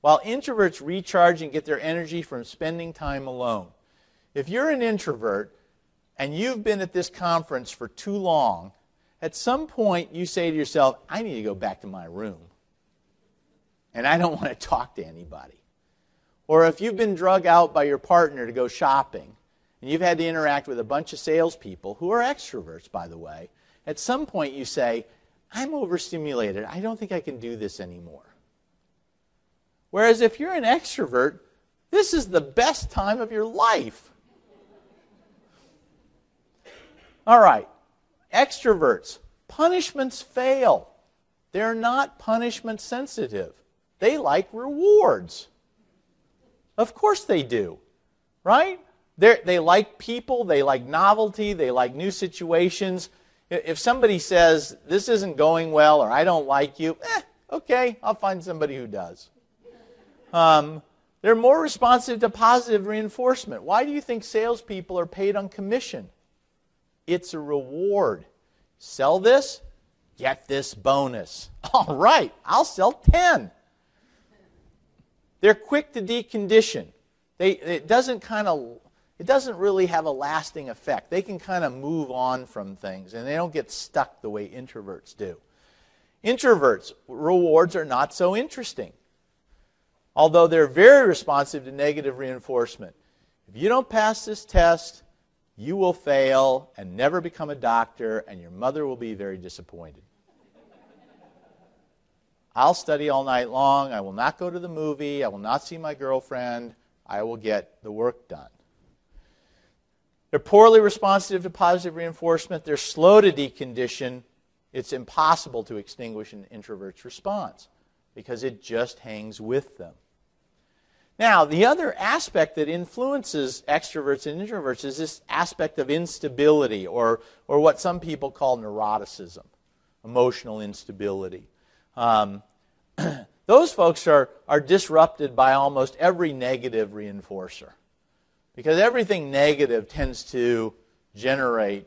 while introverts recharge and get their energy from spending time alone. If you're an introvert and you've been at this conference for too long, at some point you say to yourself, I need to go back to my room, and I don't want to talk to anybody. Or if you've been drug out by your partner to go shopping, and you've had to interact with a bunch of salespeople, who are extroverts, by the way, at some point you say, I'm overstimulated. I don't think I can do this anymore. Whereas if you're an extrovert, this is the best time of your life. All right, extroverts, punishments fail. They're not punishment sensitive. They like rewards. Of course they do, right? They're, they like people, they like novelty, they like new situations. If somebody says, this isn't going well, or I don't like you, eh, okay, I'll find somebody who does. Um, they're more responsive to positive reinforcement. Why do you think salespeople are paid on commission? It's a reward. Sell this, get this bonus. All right, I'll sell ten. They're quick to decondition. They, it doesn't kind of... It doesn't really have a lasting effect. They can kind of move on from things, and they don't get stuck the way introverts do. Introverts, rewards are not so interesting, although they're very responsive to negative reinforcement. If you don't pass this test, you will fail and never become a doctor, and your mother will be very disappointed. I'll study all night long. I will not go to the movie. I will not see my girlfriend. I will get the work done. They're poorly responsive to positive reinforcement. They're slow to decondition. It's impossible to extinguish an introvert's response because it just hangs with them. Now, the other aspect that influences extroverts and introverts is this aspect of instability, or, or what some people call neuroticism, emotional instability. Um, those folks are, are disrupted by almost every negative reinforcer, because everything negative tends to generate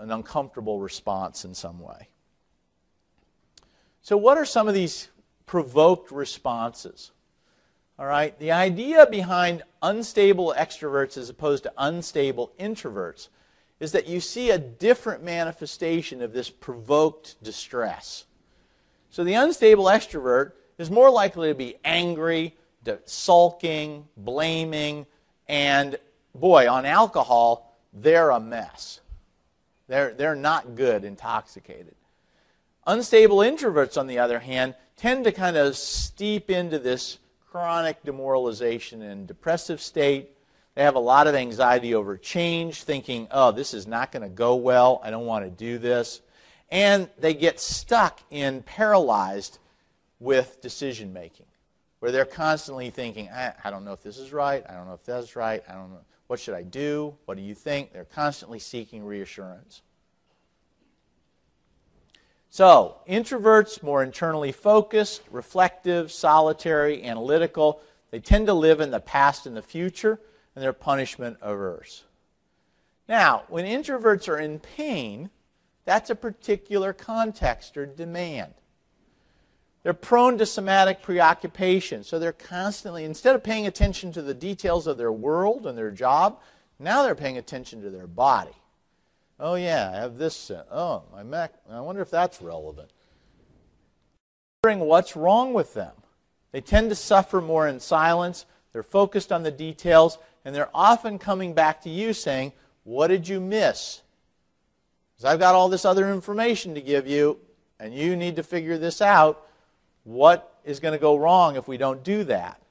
an uncomfortable response in some way. So what are some of these provoked responses? All right, the idea behind unstable extroverts as opposed to unstable introverts is that you see a different manifestation of this provoked distress. So the unstable extrovert is more likely to be angry, to sulking, blaming, and boy, on alcohol, they're a mess. They're, they're not good, intoxicated. Unstable introverts, on the other hand, tend to kind of steep into this chronic demoralization and depressive state. They have a lot of anxiety over change, thinking, oh, this is not going to go well, I don't want to do this. And they get stuck in, paralyzed with decision making, where they're constantly thinking, I, I don't know if this is right, I don't know if that's right, I don't know. What should I do? What do you think? They're constantly seeking reassurance. So, introverts, more internally focused, reflective, solitary, analytical. They tend to live in the past and the future, and they're punishment averse. Now, when introverts are in pain, that's a particular context or demand. They're prone to somatic preoccupation, so they're constantly, instead of paying attention to the details of their world and their job, now they're paying attention to their body. Oh yeah, I have this, uh, oh, my Mac, I wonder if that's relevant. Wondering what's wrong with them. They tend to suffer more in silence, they're focused on the details, and they're often coming back to you saying, what did you miss? Because I've got all this other information to give you, and you need to figure this out. What is going to go wrong if we don't do that?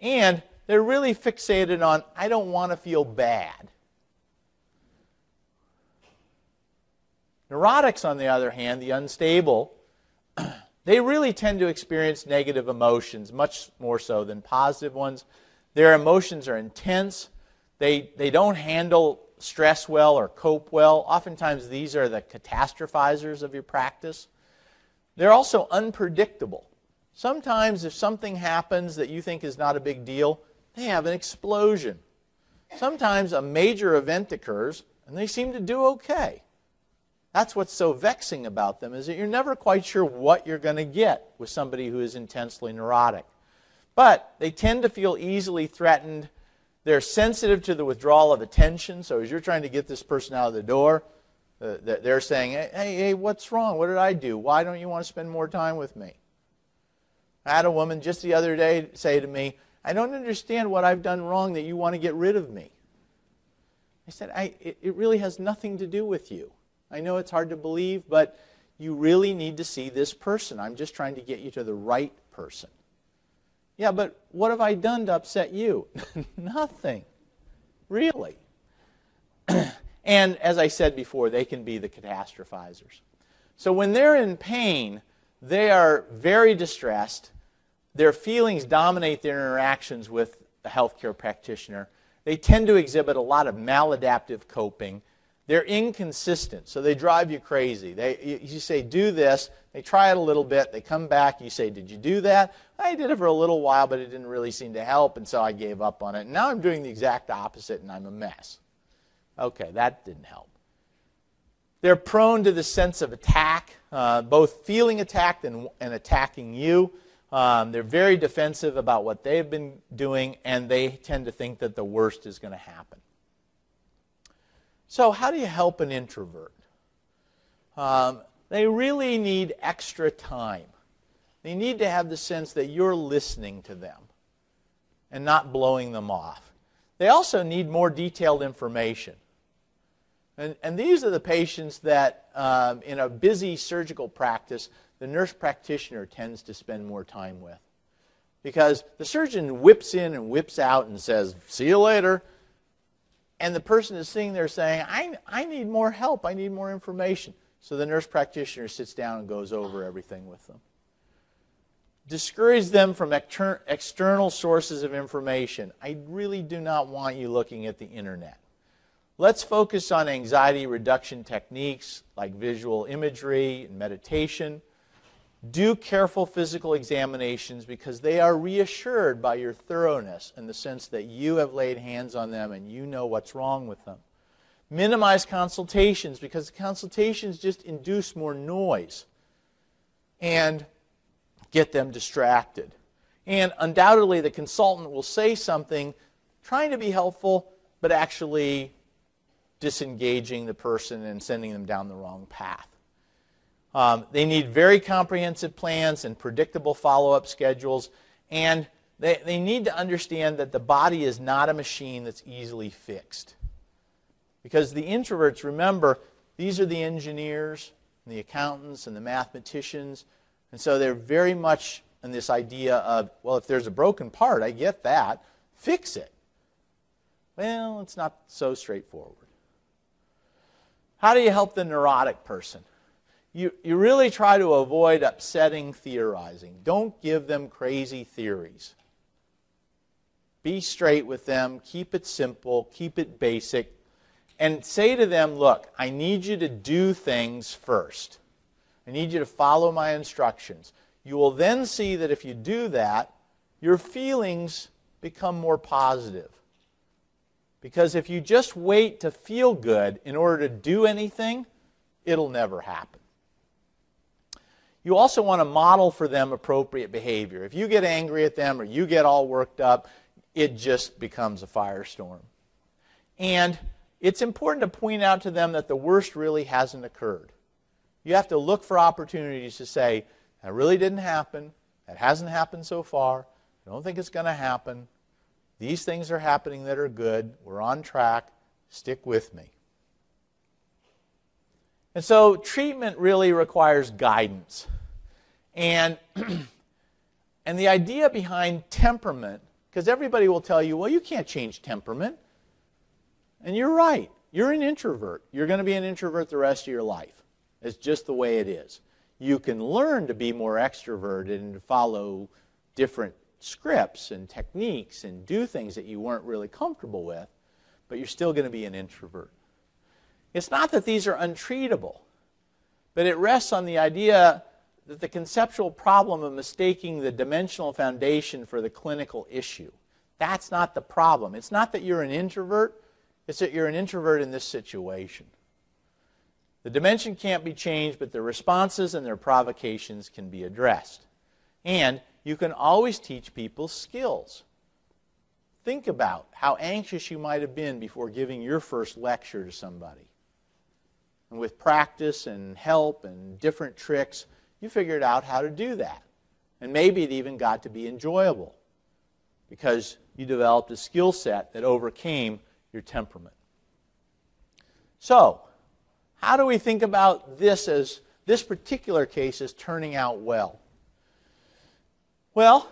And they're really fixated on, I don't want to feel bad. Neurotics, on the other hand, the unstable, they really tend to experience negative emotions, much more so than positive ones. Their emotions are intense. They, they don't handle stress well or cope well. Oftentimes, these are the catastrophizers of your practice. They're also unpredictable. Sometimes if something happens that you think is not a big deal, they have an explosion. Sometimes a major event occurs and they seem to do okay. That's what's so vexing about them, is that you're never quite sure what you're going to get with somebody who is intensely neurotic. But they tend to feel easily threatened. They're sensitive to the withdrawal of attention. So as you're trying to get this person out of the door, Uh, they're saying, hey, hey, what's wrong? What did I do? Why don't you want to spend more time with me? I had a woman just the other day say to me, I don't understand what I've done wrong that you want to get rid of me. I said, I, it, it really has nothing to do with you. I know it's hard to believe, but you really need to see this person. I'm just trying to get you to the right person. Yeah, but what have I done to upset you? Nothing, really. And as I said before, they can be the catastrophizers. So when they're in pain, they are very distressed. Their feelings dominate their interactions with the healthcare practitioner. They tend to exhibit a lot of maladaptive coping. They're inconsistent, so they drive you crazy. They, you say, do this. They try it a little bit. They come back. You say, did you do that? I did it for a little while, but it didn't really seem to help, and so I gave up on it. And now I'm doing the exact opposite, and I'm a mess. Okay, that didn't help. They're prone to the sense of attack, uh, both feeling attacked and, and attacking you. Um, they're very defensive about what they've been doing, and they tend to think that the worst is going to happen. So how do you help an introvert? Um, they really need extra time. They need to have the sense that you're listening to them and not blowing them off. They also need more detailed information. And, and these are the patients that, um, in a busy surgical practice, the nurse practitioner tends to spend more time with. Because the surgeon whips in and whips out and says, see you later. And the person is sitting there saying, I, I need more help. I need more information. So the nurse practitioner sits down and goes over everything with them. Discourage them from exter- external sources of information. I really do not want you looking at the internet. Let's focus on anxiety reduction techniques like visual imagery and meditation. Do careful physical examinations because they are reassured by your thoroughness in the sense that you have laid hands on them and you know what's wrong with them. Minimize consultations because consultations just induce more noise and get them distracted. And undoubtedly the consultant will say something trying to be helpful but actually disengaging the person and sending them down the wrong path. Um, they need very comprehensive plans and predictable follow-up schedules, and they, they need to understand that the body is not a machine that's easily fixed. Because the introverts, remember, these are the engineers, and the accountants, and the mathematicians, and so they're very much in this idea of, well, if there's a broken part, I get that, fix it. Well, it's not so straightforward. How do you help the neurotic person? You, you really try to avoid upsetting theorizing. Don't give them crazy theories. Be straight with them. Keep it simple. Keep it basic. And say to them, look, I need you to do things first. I need you to follow my instructions. You will then see that if you do that, your feelings become more positive. Because if you just wait to feel good in order to do anything, it'll never happen. You also want to model for them appropriate behavior. If you get angry at them or you get all worked up, it just becomes a firestorm. And it's important to point out to them that the worst really hasn't occurred. You have to look for opportunities to say, that really didn't happen, that hasn't happened so far, I don't think it's going to happen, these things are happening that are good, we're on track, stick with me. And so treatment really requires guidance. And, and the idea behind temperament, because everybody will tell you, well, you can't change temperament. And you're right. You're an introvert. You're going to be an introvert the rest of your life. It's just the way it is. You can learn to be more extroverted and to follow different scripts and techniques and do things that you weren't really comfortable with, but you're still going to be an introvert. It's not that these are untreatable, but it rests on the idea that the conceptual problem of mistaking the dimensional foundation for the clinical issue. That's not the problem. It's not that you're an introvert, it's that you're an introvert in this situation. The dimension can't be changed, but the responses and their provocations can be addressed. And you can always teach people skills. Think about how anxious you might have been before giving your first lecture to somebody. And with practice and help and different tricks, you figured out how to do that. And maybe it even got to be enjoyable because you developed a skill set that overcame your temperament. So, how do we think about this as this particular case as turning out well? Well,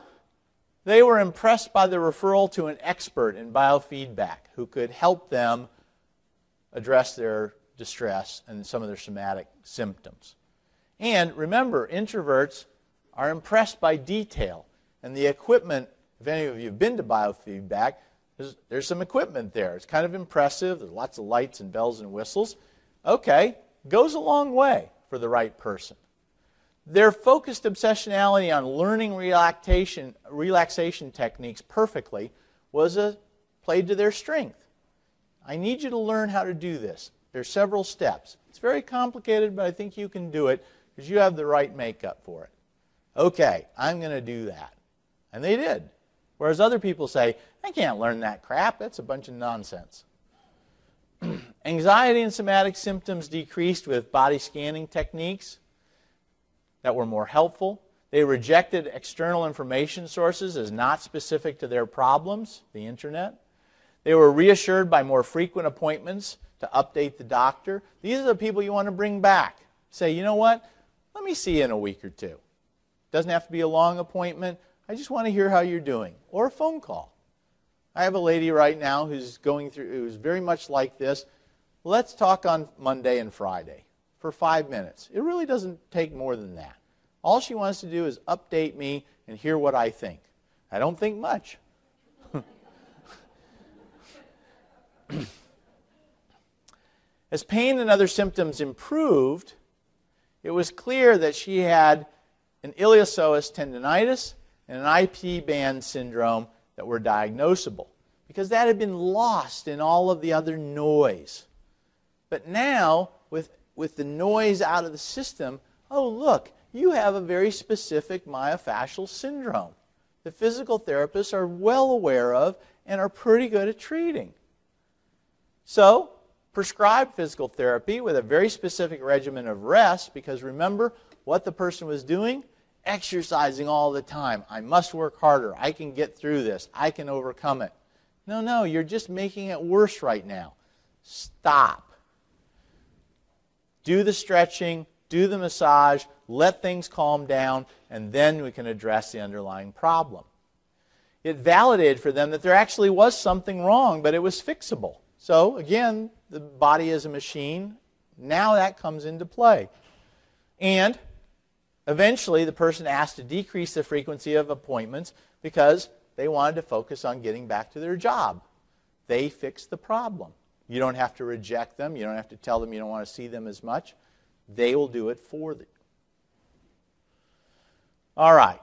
they were impressed by the referral to an expert in biofeedback who could help them address their distress and some of their somatic symptoms. And remember, introverts are impressed by detail. And the equipment, if any of you have been to biofeedback, there's, there's some equipment there. It's kind of impressive. There's lots of lights and bells and whistles. Okay, goes a long way for the right person. Their focused obsessionality on learning relaxation, relaxation techniques perfectly was a played to their strength. I need you to learn how to do this. There are several steps. It's very complicated, but I think you can do it because you have the right makeup for it. Okay, I'm going to do that. And they did. Whereas other people say, I can't learn that crap. That's a bunch of nonsense. Anxiety and somatic symptoms decreased with body scanning techniques that were more helpful. They rejected external information sources as not specific to their problems, the internet. They were reassured by more frequent appointments to update the doctor. These are the people you want to bring back. Say, you know what? Let me see you in a week or two. Doesn't have to be a long appointment. I just want to hear how you're doing. Or a phone call. I have a lady right now who's going through, who's very much like this. Let's talk on Monday and Friday for five minutes. It really doesn't take more than that. All she wants to do is update me and hear what I think. I don't think much. As pain and other symptoms improved, it was clear that she had an iliopsoas tendinitis and an I P band syndrome that were diagnosable, because that had been lost in all of the other noise. But now, with, with the noise out of the system, oh, look, you have a very specific myofascial syndrome the physical therapists are well aware of and are pretty good at treating. So, prescribe physical therapy with a very specific regimen of rest, because remember what the person was doing? Exercising all the time. I must work harder. I can get through this. I can overcome it. No, no, you're just making it worse right now. Stop. Do the stretching, do the massage, let things calm down, and then we can address the underlying problem. It validated for them that there actually was something wrong, but it was fixable. So, again, the body is a machine. Now that comes into play. And eventually the person asked to decrease the frequency of appointments because they wanted to focus on getting back to their job. They fixed the problem. You don't have to reject them. You don't have to tell them you don't want to see them as much. They will do it for you. All right.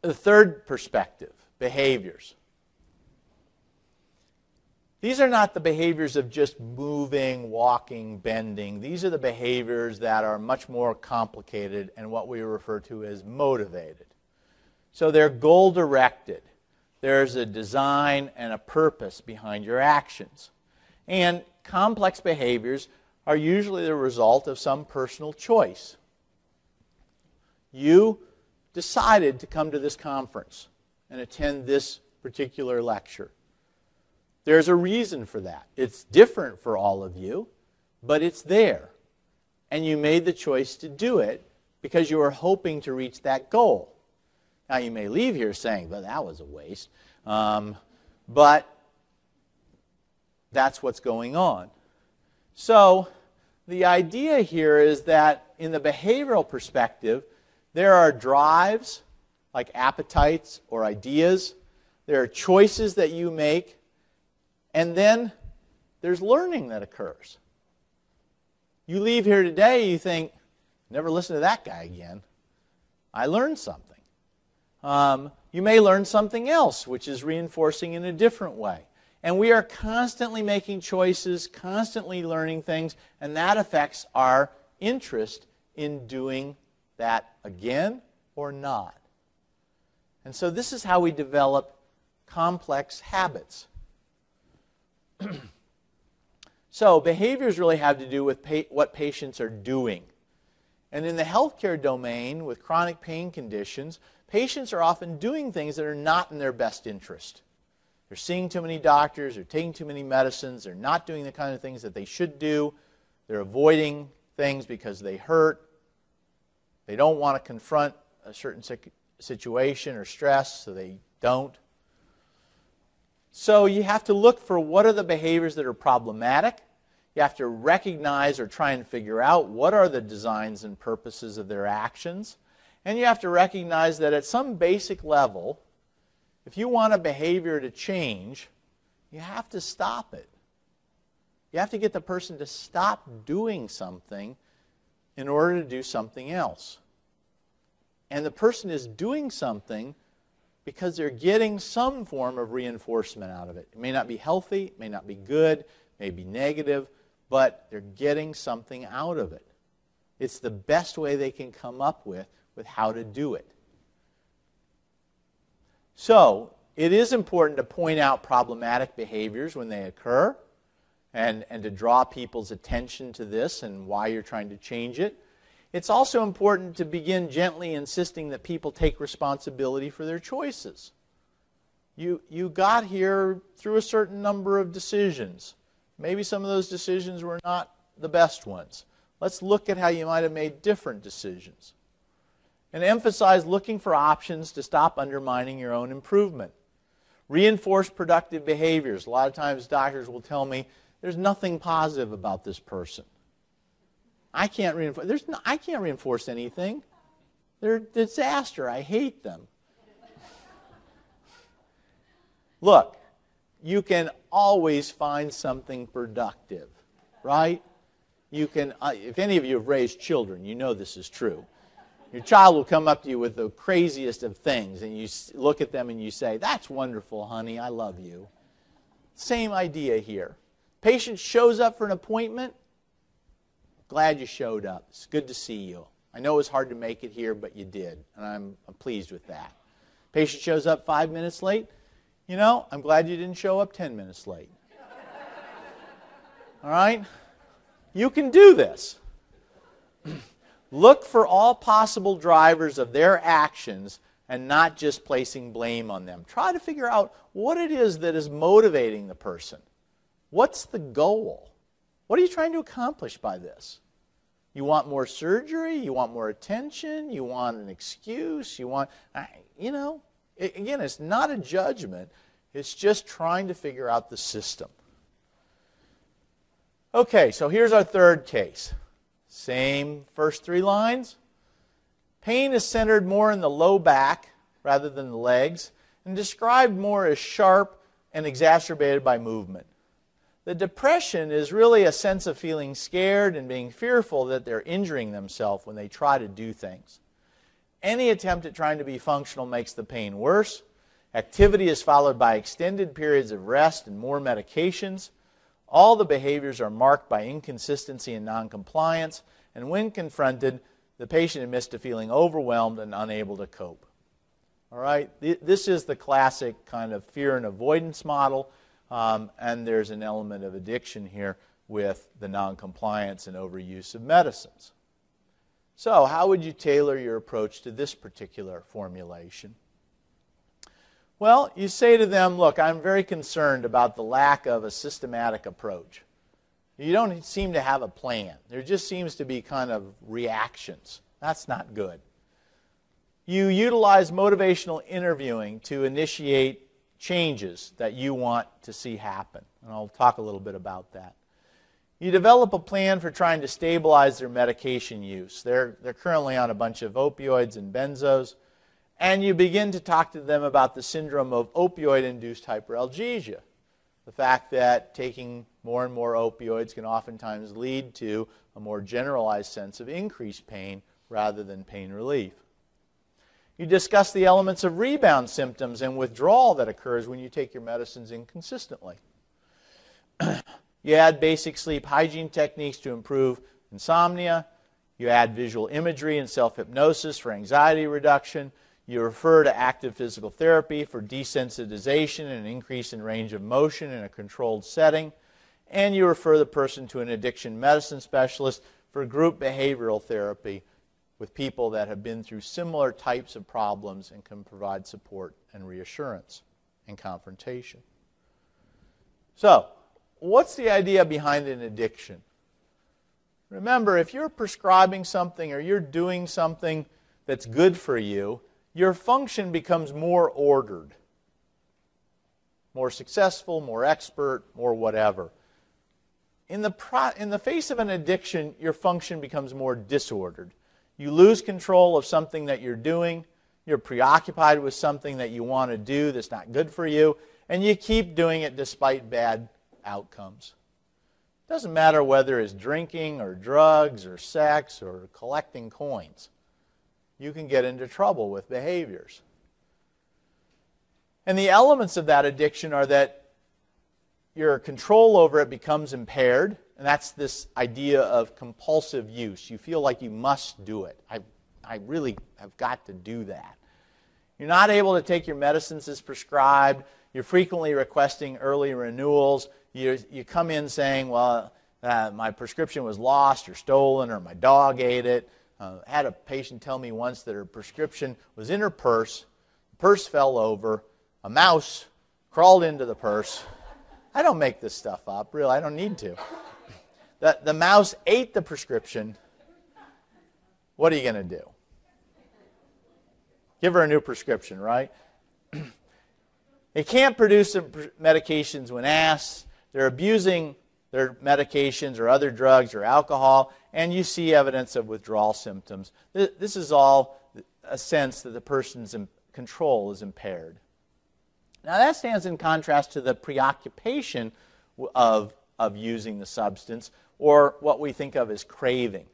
The third perspective, behaviors. These are not the behaviors of just moving, walking, bending. These are the behaviors that are much more complicated and what we refer to as motivated. So they're goal-directed. There's a design and a purpose behind your actions. And complex behaviors are usually the result of some personal choice. You decided to come to this conference and attend this particular lecture. There's a reason for that. It's different for all of you, but it's there. And you made the choice to do it because you were hoping to reach that goal. Now, you may leave here saying, well, that was a waste. Um, but that's what's going on. So the idea here is that in the behavioral perspective, there are drives, like appetites or ideas. There are choices that you make. And then there's learning that occurs. You leave here today, you think, never listen to that guy again. I learned something. Um, you may learn something else, which is reinforcing in a different way. And we are constantly making choices, constantly learning things, and that affects our interest in doing that again or not. And so this is how we develop complex habits. So behaviors really have to do with pa what patients are doing. And in the healthcare domain, with chronic pain conditions, patients are often doing things that are not in their best interest. They're seeing too many doctors, they're taking too many medicines, they're not doing the kind of things that they should do, they're avoiding things because they hurt, they don't want to confront a certain situation or stress, so they don't. So you have to look for what are the behaviors that are problematic. You have to recognize or try and figure out what are the designs and purposes of their actions. And you have to recognize that at some basic level, if you want a behavior to change, you have to stop it. You have to get the person to stop doing something in order to do something else. And the person is doing something because they're getting some form of reinforcement out of it. It may not be healthy, it may not be good, it may be negative, but they're getting something out of it. It's the best way they can come up with, with how to do it. So, it is important to point out problematic behaviors when they occur, and, and to draw people's attention to this and why you're trying to change it. It's also important to begin gently insisting that people take responsibility for their choices. you, you got here through a certain number of decisions. Maybe some of those decisions were not the best ones. Let's look at how you might have made different decisions. And emphasize looking for options to stop undermining your own improvement. Reinforce productive behaviors. A lot of times doctors will tell me, there's nothing positive about this person. I can't reinforce, there's no, I can't reinforce anything. They're a disaster. I hate them. Look, you can always find something productive, right? You can, uh, if any of you have raised children, you know this is true. Your child will come up to you with the craziest of things, and you look at them and you say, that's wonderful, honey, I love you. Same idea here. Patient shows up for an appointment. Glad you showed up. It's good to see you. I know it was hard to make it here, but you did, and I'm, I'm pleased with that. Patient shows up five minutes late. You know, I'm glad you didn't show up ten minutes late. All right? You can do this. Look for all possible drivers of their actions and not just placing blame on them. Try to figure out what it is that is motivating the person. What's the goal? What are you trying to accomplish by this? You want more surgery? You want more attention? You want an excuse? You want, you know, it, again, it's not a judgment. It's just trying to figure out the system. Okay, so here's our third case. Same first three lines. Pain is centered more in the low back rather than the legs and described more as sharp and exacerbated by movement. The depression is really a sense of feeling scared and being fearful that they're injuring themselves when they try to do things. Any attempt at trying to be functional makes the pain worse. Activity is followed by extended periods of rest and more medications. All the behaviors are marked by inconsistency and noncompliance, and when confronted, the patient admits to feeling overwhelmed and unable to cope. All right, this is the classic kind of fear and avoidance model. Um, and there's an element of addiction here with the noncompliance and overuse of medicines. So how would you tailor your approach to this particular formulation? Well, you say to them, look, I'm very concerned about the lack of a systematic approach. You don't seem to have a plan. There just seems to be kind of reactions. That's not good. You utilize motivational interviewing to initiate changes that you want to see happen. And I'll talk a little bit about that. You develop a plan for trying to stabilize their medication use. They're, they're currently on a bunch of opioids and benzos. And you begin to talk to them about the syndrome of opioid-induced hyperalgesia, the fact that taking more and more opioids can oftentimes lead to a more generalized sense of increased pain rather than pain relief. You discuss the elements of rebound symptoms and withdrawal that occurs when you take your medicines inconsistently. You add basic sleep hygiene techniques to improve insomnia. You add visual imagery and self-hypnosis for anxiety reduction. You refer to active physical therapy for desensitization and an increase in range of motion in a controlled setting. And you refer the person to an addiction medicine specialist for group behavioral therapy with people that have been through similar types of problems and can provide support and reassurance and confrontation. So, what's the idea behind an addiction? Remember, if you're prescribing something or you're doing something that's good for you, your function becomes more ordered, more successful, more expert, more whatever. In the, pro in the face of an addiction, your function becomes more disordered. You lose control of something that you're doing. You're preoccupied with something that you want to do that's not good for you. And you keep doing it despite bad outcomes. It doesn't matter whether it's drinking or drugs or sex or collecting coins. You can get into trouble with behaviors. And the elements of that addiction are that your control over it becomes impaired. And that's this idea of compulsive use. You feel like you must do it. I, I really have got to do that. You're not able to take your medicines as prescribed. You're frequently requesting early renewals. You, you come in saying, well, uh, my prescription was lost or stolen or my dog ate it. Uh, I had a patient tell me once that her prescription was in her purse. The purse fell over. a mouse crawled into the purse. I don't make this stuff up, really. I don't need to. The, the mouse ate the prescription. What are you going to do? Give her a new prescription, right? They can't produce medications when asked. They're abusing their medications or other drugs or alcohol, and you see evidence of withdrawal symptoms. This is all a sense that the person's control is impaired. Now, that stands in contrast to the preoccupation of, of using the substance, or what we think of as craving.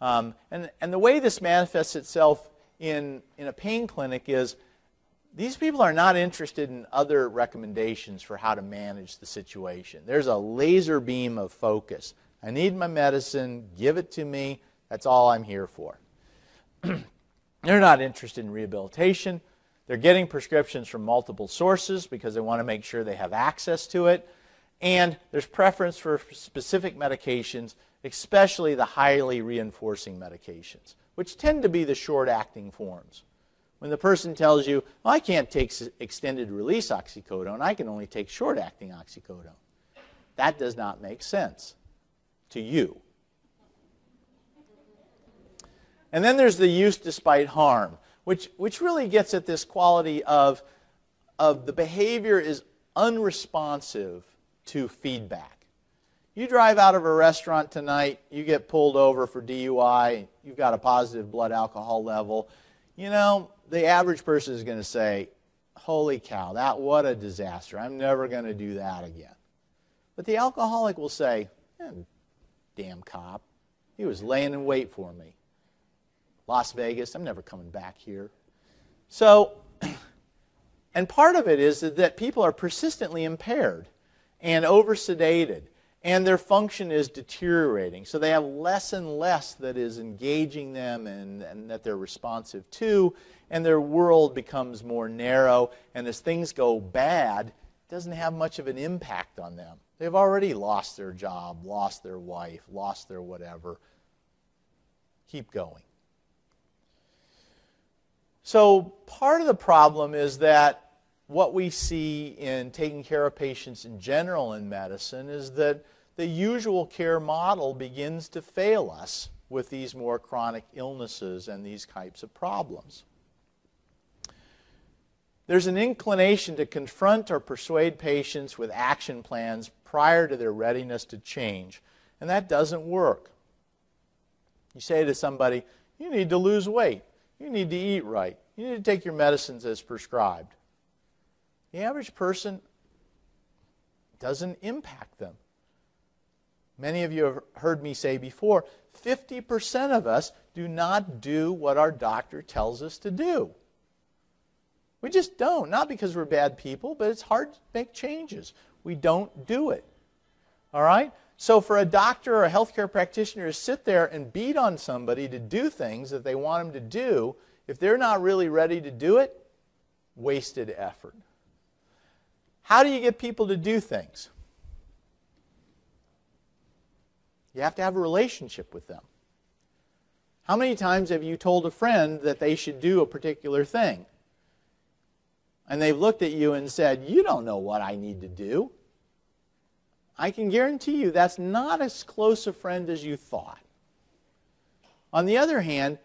Um, and, and the way this manifests itself in, in a pain clinic is these people are not interested in other recommendations for how to manage the situation. There's a laser beam of focus. I need my medicine. Give it to me. That's all I'm here for. They're not interested in rehabilitation. They're getting prescriptions from multiple sources because they want to make sure they have access to it. And there's preference for specific medications, especially the highly reinforcing medications, which tend to be the short-acting forms. When the person tells you, well, I can't take extended-release oxycodone, I can only take short-acting oxycodone. That does not make sense to you. And then there's the use despite harm, which, which really gets at this quality of, of the behavior is unresponsive to feedback. You drive out of a restaurant tonight, you get pulled over for D U I, you've got a positive blood alcohol level, you know, the average person is going to say, holy cow, that what a disaster, I'm never going to do that again. But the alcoholic will say, eh, damn cop, he was laying in wait for me. Las Vegas, I'm never coming back here. So, and part of it is that people are persistently impaired and over-sedated, and their function is deteriorating. So they have less and less that is engaging them and, and that they're responsive to, and their world becomes more narrow, and as things go bad, it doesn't have much of an impact on them. They've already lost their job, lost their wife, lost their whatever. Keep going. So part of the problem is that what we see in taking care of patients in general in medicine is that the usual care model begins to fail us with these more chronic illnesses and these types of problems. There's an inclination to confront or persuade patients with action plans prior to their readiness to change, and that doesn't work. You say to somebody, you need to lose weight, you need to eat right, you need to take your medicines as prescribed. The average person doesn't impact them. Many of you have heard me say before, fifty percent of us do not do what our doctor tells us to do. We just don't, not because we're bad people, but it's hard to make changes. We don't do it. All right? So for a doctor or a healthcare practitioner to sit there and beat on somebody to do things that they want them to do, if they're not really ready to do it, wasted effort. How do you get people to do things? You have to have a relationship with them. How many times have you told a friend that they should do a particular thing? And they've looked at you and said, you don't know what I need to do. I can guarantee you that's not as close a friend as you thought. On the other hand,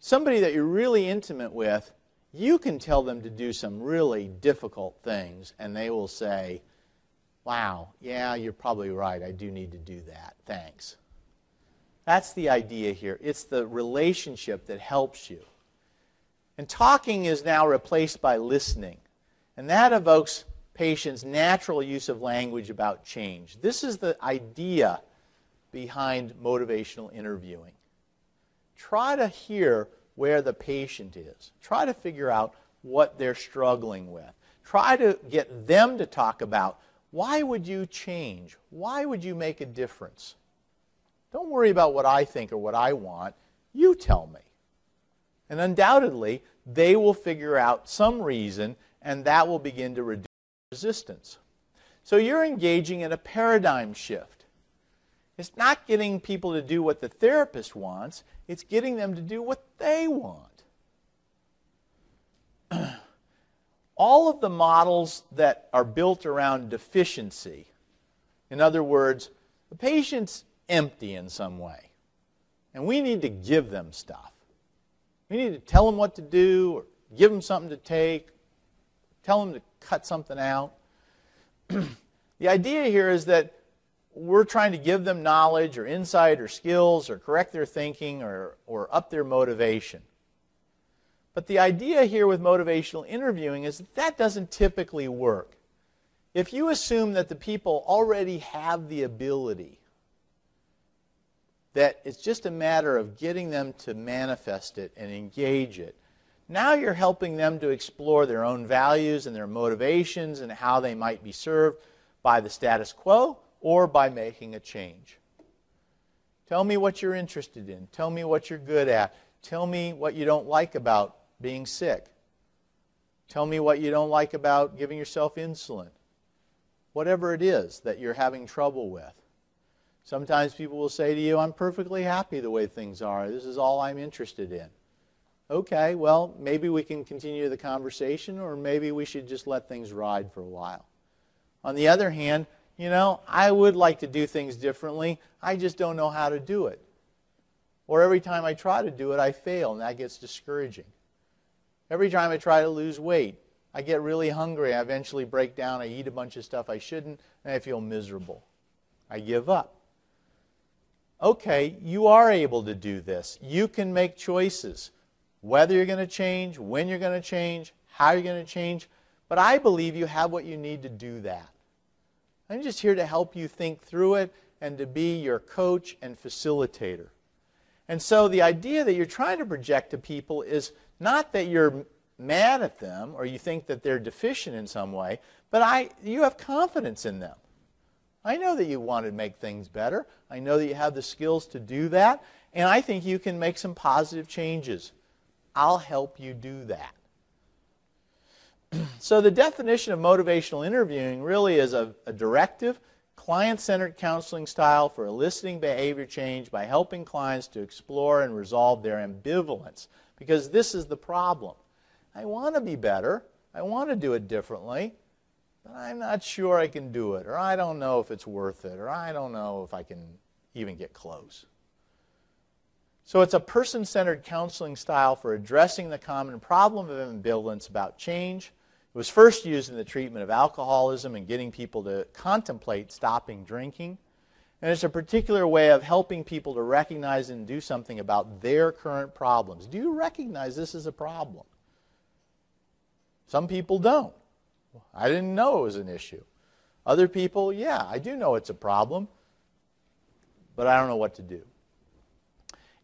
somebody that you're really intimate with, you can tell them to do some really difficult things, and they will say, wow, yeah, you're probably right. I do need to do that. Thanks. That's the idea here. It's the relationship that helps you. And talking is now replaced by listening, and that evokes patients' natural use of language about change. This is the idea behind motivational interviewing. Try to hear where the patient is. Try to figure out what they're struggling with. Try to get them to talk about, why would you change? Why would you make a difference? Don't worry about what I think or what I want. You tell me. And undoubtedly, they will figure out some reason, and that will begin to reduce resistance. So you're engaging in a paradigm shift. It's not getting people to do what the therapist wants. It's getting them to do what they want. all of the models that are built around deficiency, in other words, the patient's empty in some way, and we need to give them stuff. We need to tell them what to do, or give them something to take, tell them to cut something out. The idea here is that we're trying to give them knowledge or insight or skills or correct their thinking or, or up their motivation. But the idea here with motivational interviewing is that that doesn't typically work. If you assume that the people already have the ability, that it's just a matter of getting them to manifest it and engage it, now you're helping them to explore their own values and their motivations and how they might be served by the status quo or by making a change. Tell me what you're interested in. Tell me what you're good at. Tell me what you don't like about being sick. Tell me what you don't like about giving yourself insulin. Whatever it is that you're having trouble with. Sometimes people will say to you, I'm perfectly happy the way things are. This is all I'm interested in. Okay, well, maybe we can continue the conversation, or maybe we should just let things ride for a while. On the other hand, you know, I would like to do things differently. I just don't know how to do it. Or every time I try to do it, I fail, and that gets discouraging. Every time I try to lose weight, I get really hungry. I eventually break down. I eat a bunch of stuff I shouldn't, and I feel miserable. I give up. Okay, you are able to do this. You can make choices. Whether you're going to change, when you're going to change, how you're going to change. But I believe you have what you need to do that. I'm just here to help you think through it and to be your coach and facilitator. And so the idea that you're trying to project to people is not that you're mad at them or you think that they're deficient in some way, but I, you have confidence in them. I know that you want to make things better. I know that you have the skills to do that. And I think you can make some positive changes. I'll help you do that. So the definition of motivational interviewing really is a, a directive, client-centered counseling style for eliciting behavior change by helping clients to explore and resolve their ambivalence, because this is the problem. I want to be better. I want to do it differently, but I'm not sure I can do it, or I don't know if it's worth it, or I don't know if I can even get close. So it's a person-centered counseling style for addressing the common problem of ambivalence about change. It was first used in the treatment of alcoholism and getting people to contemplate stopping drinking. And it's a particular way of helping people to recognize and do something about their current problems. Do you recognize this is a problem? Some people don't. I didn't know it was an issue. Other people, yeah, I do know it's a problem, but I don't know what to do.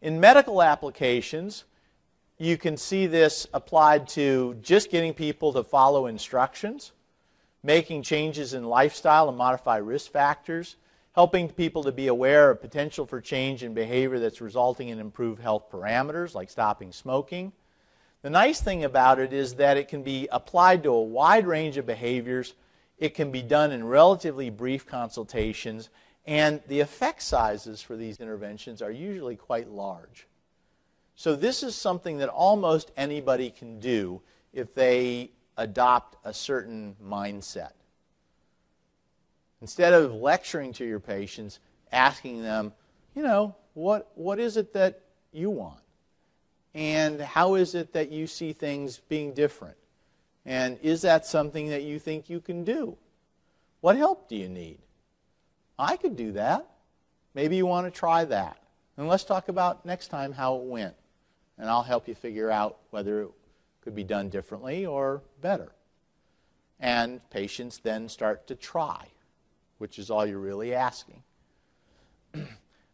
In medical applications, you can see this applied to just getting people to follow instructions, making changes in lifestyle and modify risk factors, helping people to be aware of potential for change in behavior that's resulting in improved health parameters, like stopping smoking. The nice thing about it is that it can be applied to a wide range of behaviors. It can be done in relatively brief consultations. And the effect sizes for these interventions are usually quite large. So this is something that almost anybody can do if they adopt a certain mindset. Instead of lecturing to your patients, asking them, you know, what, what is it that you want? And how is it that you see things being different? And is that something that you think you can do? What help do you need? I could do that. Maybe you want to try that. And let's talk about next time how it went. And I'll help you figure out whether it could be done differently or better. And patients then start to try, which is all you're really asking.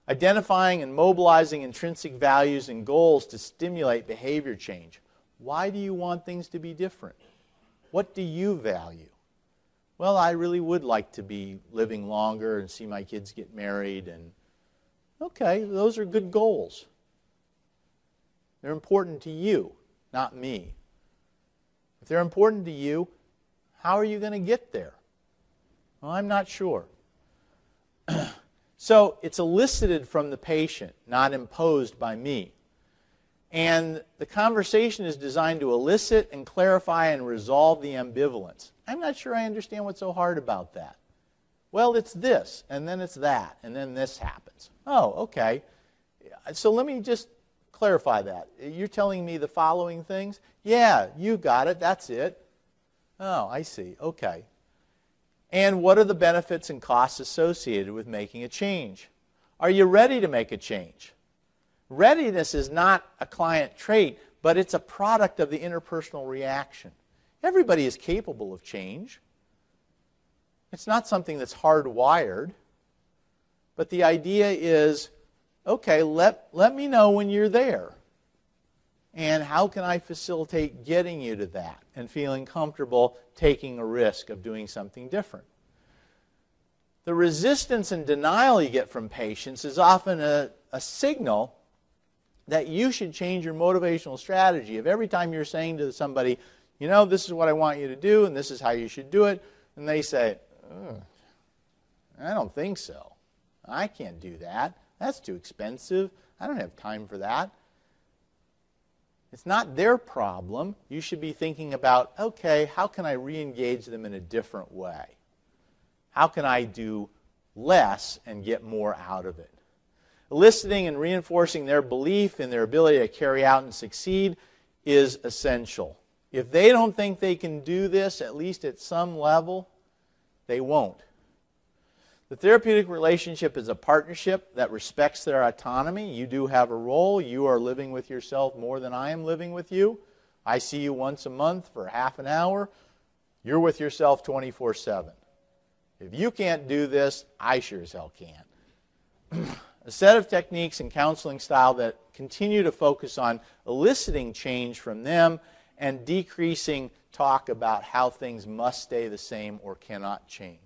Identifying and mobilizing intrinsic values and goals to stimulate behavior change. Why do you want things to be different? What do you value? Well, I really would like to be living longer and see my kids get married. And okay, those are good goals. They're important to you, not me. If they're important to you, how are you going to get there? Well, I'm not sure. So it's elicited from the patient, not imposed by me. And the conversation is designed to elicit and clarify and resolve the ambivalence. I'm not sure I understand what's so hard about that. Well, it's this, and then it's that, and then this happens. Oh, okay. So let me just clarify that. You're telling me the following things? Yeah, you got it. That's it. Oh, I see. Okay. And what are the benefits and costs associated with making a change? Are you ready to make a change? Readiness is not a client trait, but it's a product of the interpersonal reaction. Everybody is capable of change. It's not something that's hardwired, but the idea is, okay, let, let me know when you're there, and how can I facilitate getting you to that and feeling comfortable taking a risk of doing something different. The resistance and denial you get from patients is often a, a signal that you should change your motivational strategy. If every time you're saying to somebody, you know, this is what I want you to do, and this is how you should do it, and they say, I don't think so. I can't do that. That's too expensive. I don't have time for that. It's not their problem. You should be thinking about, okay, how can I re-engage them in a different way? How can I do less and get more out of it? Eliciting and reinforcing their belief in their ability to carry out and succeed is essential. If they don't think they can do this, at least at some level, they won't. The therapeutic relationship is a partnership that respects their autonomy. You do have a role. You are living with yourself more than I am living with you. I see you once a month for half an hour. You're with yourself twenty-four seven. If you can't do this, I sure as hell can't. A set of techniques and counseling style that continue to focus on eliciting change from them and decreasing talk about how things must stay the same or cannot change.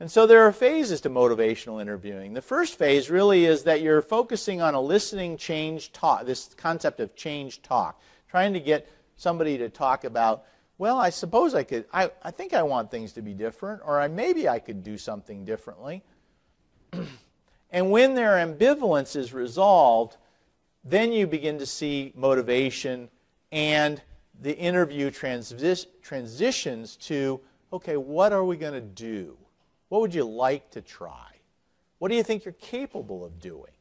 And so there are phases to motivational interviewing. The first phase really is that you're focusing on eliciting change talk, this concept of change talk, trying to get somebody to talk about, well, I suppose I could, I, I think I want things to be different, or I, maybe I could do something differently. And when their ambivalence is resolved, then you begin to see motivation, and the interview transi- transitions to, okay, what are we going to do? What would you like to try? What do you think you're capable of doing?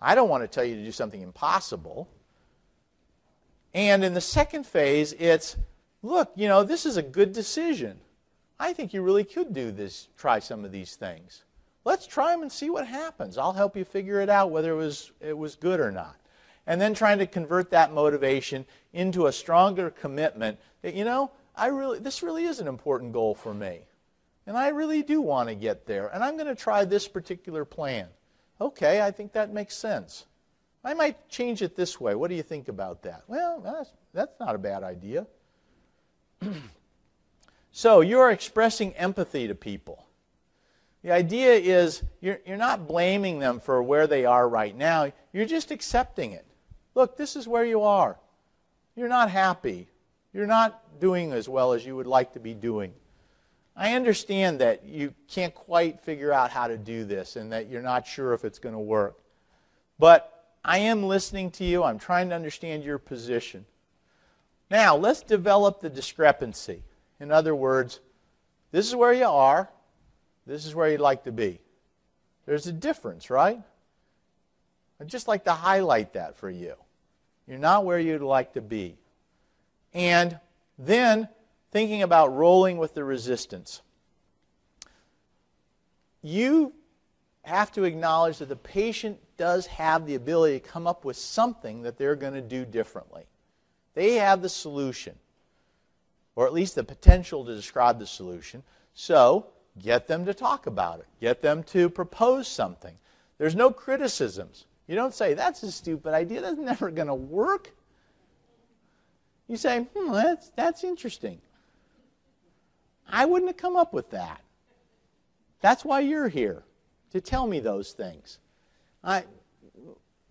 I don't want to tell you to do something impossible. And in the second phase, it's, look, you know, this is a good decision. I think you really could do this, try some of these things. Let's try them and see what happens. I'll help you figure it out whether it was, it was good or not. And then trying to convert that motivation into a stronger commitment that, you know, I really, this really is an important goal for me. And I really do want to get there. And I'm going to try this particular plan. Okay, I think that makes sense. I might change it this way. What do you think about that? Well, that's, that's not a bad idea. So you are expressing empathy to people. The idea is you're, you're not blaming them for where they are right now. You're just accepting it. Look, this is where you are. You're not happy. You're not doing as well as you would like to be doing. I understand that you can't quite figure out how to do this and that you're not sure if it's going to work. But I am listening to you. I'm trying to understand your position. Now, let's develop the discrepancy. In other words, this is where you are. This is where you'd like to be. There's a difference, right? I'd just like to highlight that for you. You're not where you'd like to be. And then thinking about rolling with the resistance. You have to acknowledge that the patient does have the ability to come up with something that they're going to do differently. They have the solution, or at least the potential to describe the solution. So get them to talk about it. Get them to propose something. There's no criticisms. You don't say, that's a stupid idea. That's never going to work. You say, hmm, that's, that's interesting. I wouldn't have come up with that. That's why you're here, to tell me those things. I,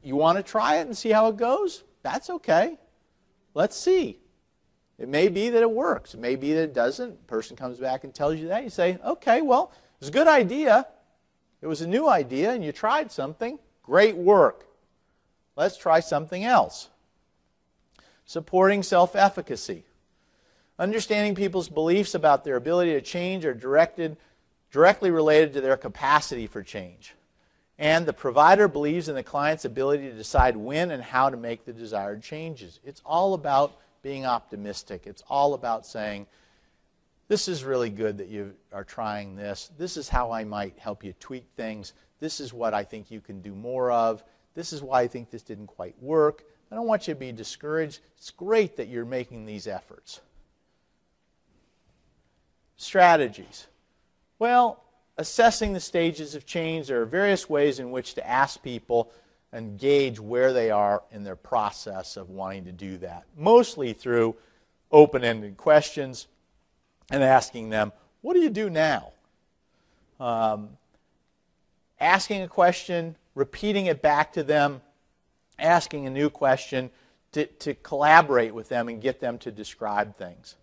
you want to try it and see how it goes? That's okay. Let's see. It may be that it works. It may be that it doesn't. The person comes back and tells you that. You say, okay, well, it was a good idea. It was a new idea, and you tried something. Great work. Let's try something else. Supporting self-efficacy. Understanding people's beliefs about their ability to change are directed, directly related to their capacity for change. And the provider believes in the client's ability to decide when and how to make the desired changes. It's all about being optimistic. It's all about saying, this is really good that you are trying this. This is how I might help you tweak things. This is what I think you can do more of. This is why I think this didn't quite work. I don't want you to be discouraged. It's great that you're making these efforts. Strategies. Well, assessing the stages of change, there are various ways in which to ask people and gauge where they are in their process of wanting to do that, mostly through open-ended questions. And asking them, what do you do now? Um, asking a question, repeating it back to them, asking a new question to, to collaborate with them and get them to describe things.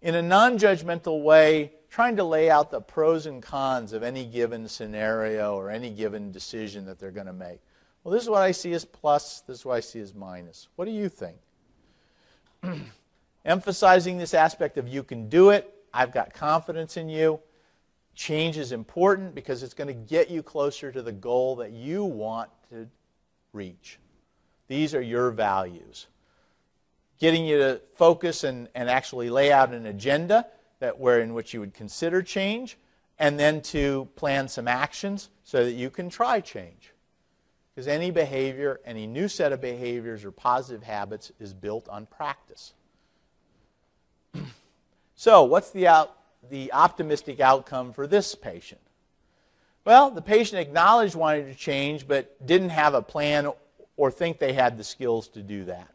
In a non-judgmental way, trying to lay out the pros and cons of any given scenario or any given decision that they're going to make. Well, this is what I see as plus, this is what I see as minus. What do you think? Emphasizing this aspect of you can do it, I've got confidence in you. Change is important because it's going to get you closer to the goal that you want to reach. These are your values. Getting you to focus and, and actually lay out an agenda that where in which you would consider change, and then to plan some actions so that you can try change. Because any behavior, any new set of behaviors or positive habits is built on practice. So what's the, out, the optimistic outcome for this patient? Well, the patient acknowledged wanting to change but didn't have a plan or think they had the skills to do that.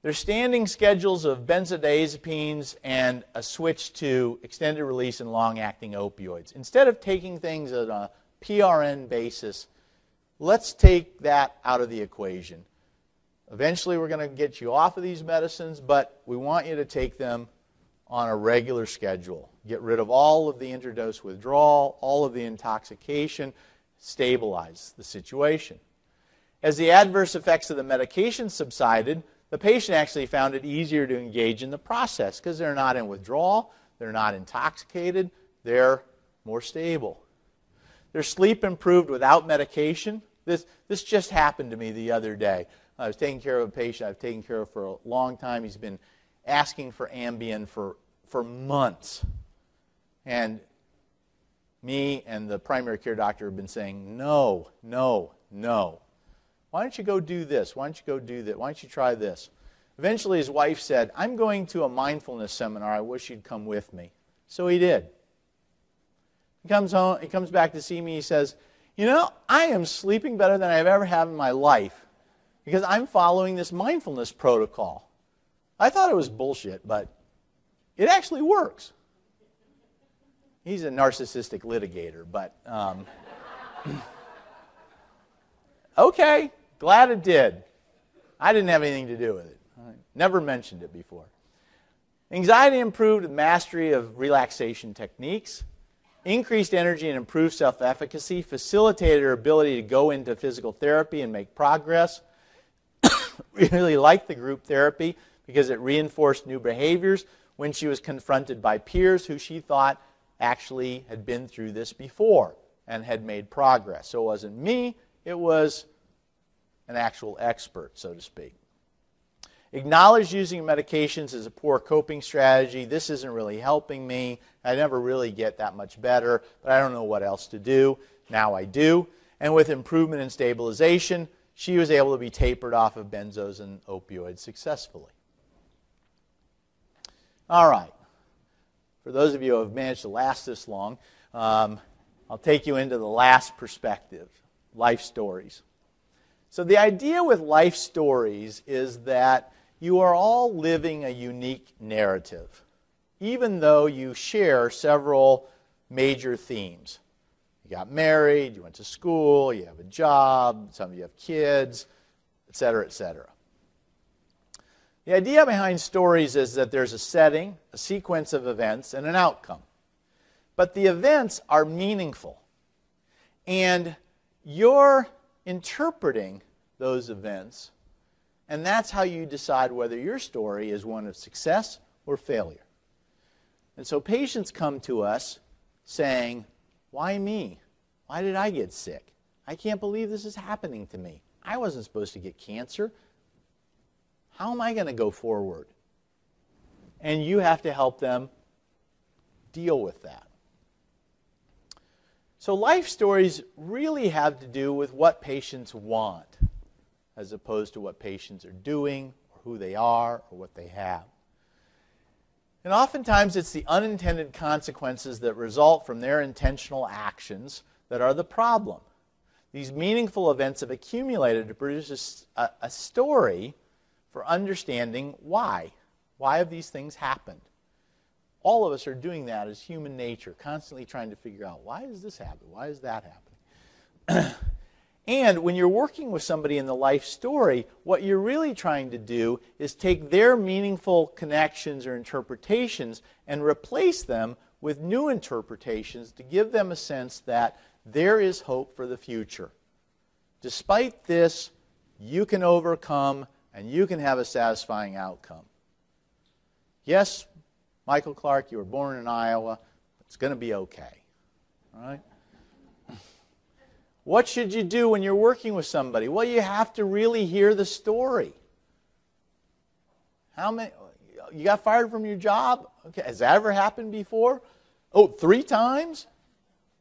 Their standing schedules of benzodiazepines and a switch to extended release and long-acting opioids. Instead of taking things on a P R N basis, let's take that out of the equation. Eventually we're going to get you off of these medicines, but we want you to take them on a regular schedule. Get rid of all of the interdose withdrawal, all of the intoxication, stabilize the situation. As the adverse effects of the medication subsided, the patient actually found it easier to engage in the process because they're not in withdrawal, they're not intoxicated, they're more stable. Their sleep improved without medication. This, this just happened to me the other day. I was taking care of a patient I've taken care of for a long time. He's been asking for Ambien for, for months. And me and the primary care doctor have been saying, no, no, no. Why don't you go do this? Why don't you go do that? Why don't you try this? Eventually his wife said, I'm going to a mindfulness seminar. I wish you'd come with me. So he did. He comes home, he comes back to see me. He says, you know, I am sleeping better than I've ever had in my life because I'm following this mindfulness protocol. I thought it was bullshit, but it actually works. He's a narcissistic litigator, but um, okay, glad it did. I didn't have anything to do with it. I never mentioned it before. Anxiety improved with mastery of relaxation techniques, increased energy and improved self-efficacy, facilitated her ability to go into physical therapy and make progress. Really liked the group therapy, because it reinforced new behaviors when she was confronted by peers who she thought actually had been through this before and had made progress. So it wasn't me, it was an actual expert, so to speak. Acknowledged using medications as a poor coping strategy. This isn't really helping me. I never really get that much better, but I don't know what else to do. Now I do. And with improvement and stabilization, she was able to be tapered off of benzos and opioids successfully. All right, for those of you who have managed to last this long, um, I'll take you into the last perspective, life stories. So the idea with life stories is that you are all living a unique narrative, even though you share several major themes. You got married, you went to school, you have a job, some of you have kids, et cetera, et cetera. The idea behind stories is that there's a setting, a sequence of events, and an outcome. But the events are meaningful. And you're interpreting those events. And that's how you decide whether your story is one of success or failure. And so patients come to us saying, why me? Why did I get sick? I can't believe this is happening to me. I wasn't supposed to get cancer. How am I going to go forward? And you have to help them deal with that. So life stories really have to do with what patients want, as opposed to what patients are doing, or who they are, or what they have. And oftentimes it's the unintended consequences that result from their intentional actions that are the problem. These meaningful events have accumulated to produce a, a story for understanding why. Why have these things happened? All of us are doing that as human nature, constantly trying to figure out, why does this happen? Why is that happening? And when you're working with somebody in the life story, what you're really trying to do is take their meaningful connections or interpretations and replace them with new interpretations to give them a sense that there is hope for the future. Despite this, you can overcome and you can have a satisfying outcome. Yes, Michael Clark, you were born in Iowa. It's going to be okay. All right? What should you do when you're working with somebody? Well, you have to really hear the story. How many? You got fired from your job? Okay, has that ever happened before? Oh, three times?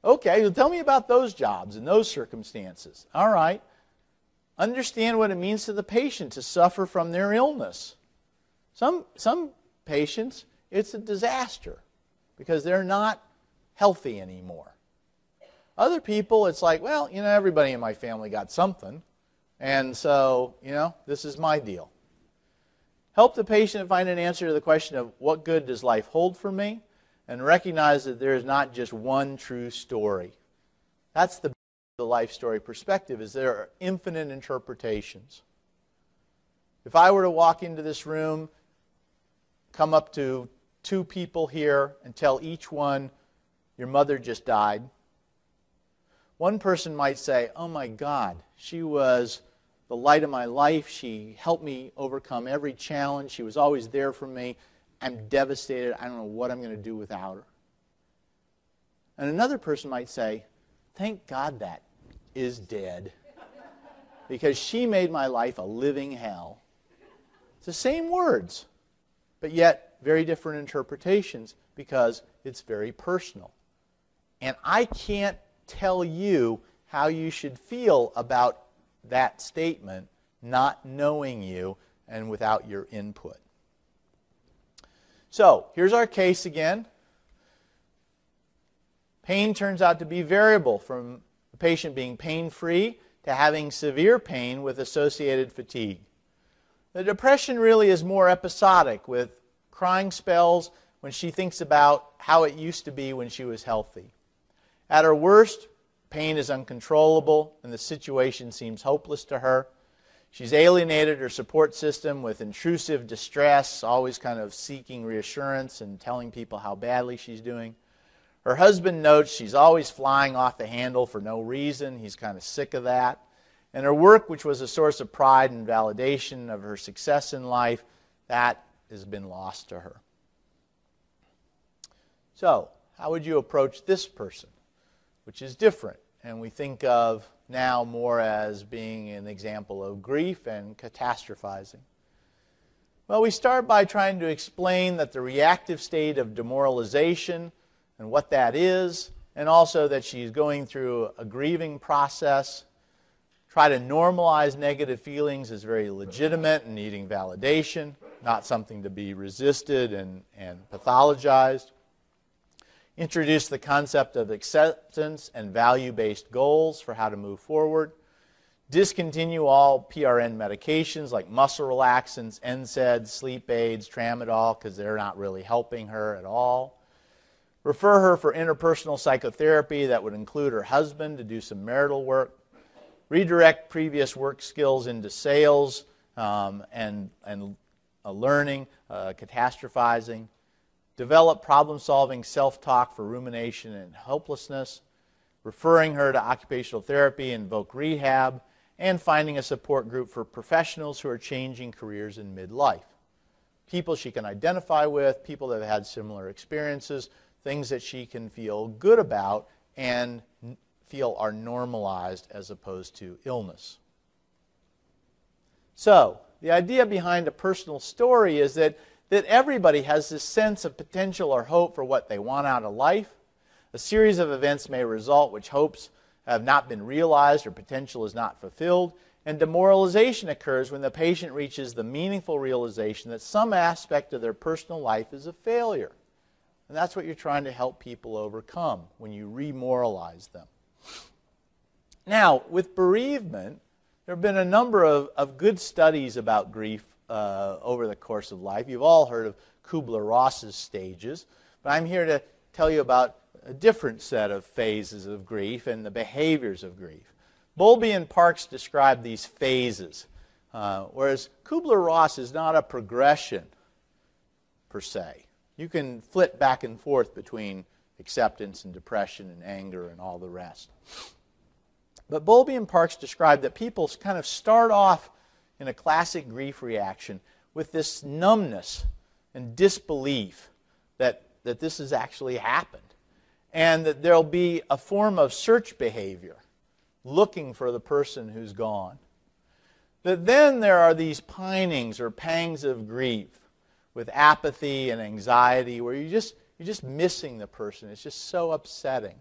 Okay, well, tell me about those jobs and those circumstances. All right. Understand what it means to the patient to suffer from their illness. Some, some patients, it's a disaster because they're not healthy anymore. Other people, it's like, well, you know, everybody in my family got something, and so, you know, this is my deal. Help the patient find an answer to the question of what good does life hold for me, and recognize that there is not just one true story. That's the the life story perspective, is there are infinite interpretations. If I were to walk into this room, come up to two people here and tell each one, your mother just died, one person might say, oh my God, she was the light of my life. She helped me overcome every challenge. She was always there for me. I'm devastated. I don't know what I'm going to do without her. And another person might say, thank God that is dead because she made my life a living hell. It's the same words, but yet very different interpretations because it's very personal. And I can't tell you how you should feel about that statement, not knowing you and without your input. So here's our case again. Pain turns out to be variable from the patient being pain-free to having severe pain with associated fatigue. The depression really is more episodic with crying spells when she thinks about how it used to be when she was healthy. At her worst, pain is uncontrollable and the situation seems hopeless to her. She's alienated her support system with intrusive distress, always kind of seeking reassurance and telling people how badly she's doing. Her husband notes she's always flying off the handle for no reason. He's kind of sick of that. And her work, which was a source of pride and validation of her success in life, that has been lost to her. So, how would you approach this person? Which is different, and we think of now more as being an example of grief and catastrophizing. Well, we start by trying to explain that the reactive state of demoralization and what that is, and also that she's going through a grieving process. Try to normalize negative feelings as very legitimate and needing validation, not something to be resisted and, and pathologized. Introduce the concept of acceptance and value-based goals for how to move forward. Discontinue all P R N medications like muscle relaxants, N SAIDs, sleep aids, tramadol, because they're not really helping her at all. Refer her for interpersonal psychotherapy that would include her husband to do some marital work. Redirect previous work skills into sales um, and, and uh, learning, uh, catastrophizing. Develop problem-solving self-talk for rumination and helplessness, referring her to occupational therapy and voc rehab, and finding a support group for professionals who are changing careers in midlife. People she can identify with, people that have had similar experiences, things that she can feel good about and feel are normalized as opposed to illness. So, the idea behind a personal story is that, that everybody has this sense of potential or hope for what they want out of life. A series of events may result which hopes have not been realized or potential is not fulfilled, and demoralization occurs when the patient reaches the meaningful realization that some aspect of their personal life is a failure. And that's what you're trying to help people overcome when you remoralize them. Now, with bereavement, there have been a number of, of good studies about grief uh, over the course of life. You've all heard of Kubler-Ross's stages, but I'm here to tell you about a different set of phases of grief and the behaviors of grief. Bowlby and Parks describe these phases, uh, whereas Kubler-Ross is not a progression per se. You can flip back and forth between acceptance and depression and anger and all the rest. But Bowlby and Parks describe that people kind of start off in a classic grief reaction with this numbness and disbelief that, that this has actually happened, and that there'll be a form of search behavior, looking for the person who's gone. But then there are these pinings or pangs of grief with apathy and anxiety where you just, you're just missing the person. It's just so upsetting.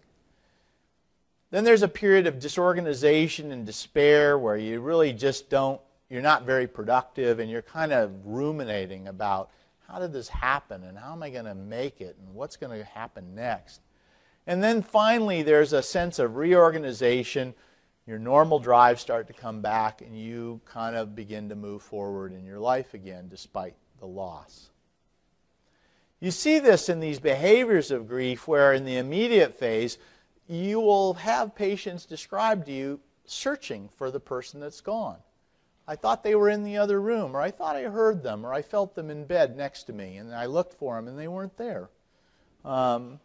Then there's a period of disorganization and despair where you really just don't, you're not very productive and you're kind of ruminating about how did this happen and how am I going to make it and what's going to happen next. And then finally there's a sense of reorganization. Your normal drives start to come back and you kind of begin to move forward in your life again despite the loss. You see this in these behaviors of grief where in the immediate phase you will have patients describe to you searching for the person that's gone. I thought they were in the other room, or I thought I heard them, or I felt them in bed next to me, and I looked for them and they weren't there. Um,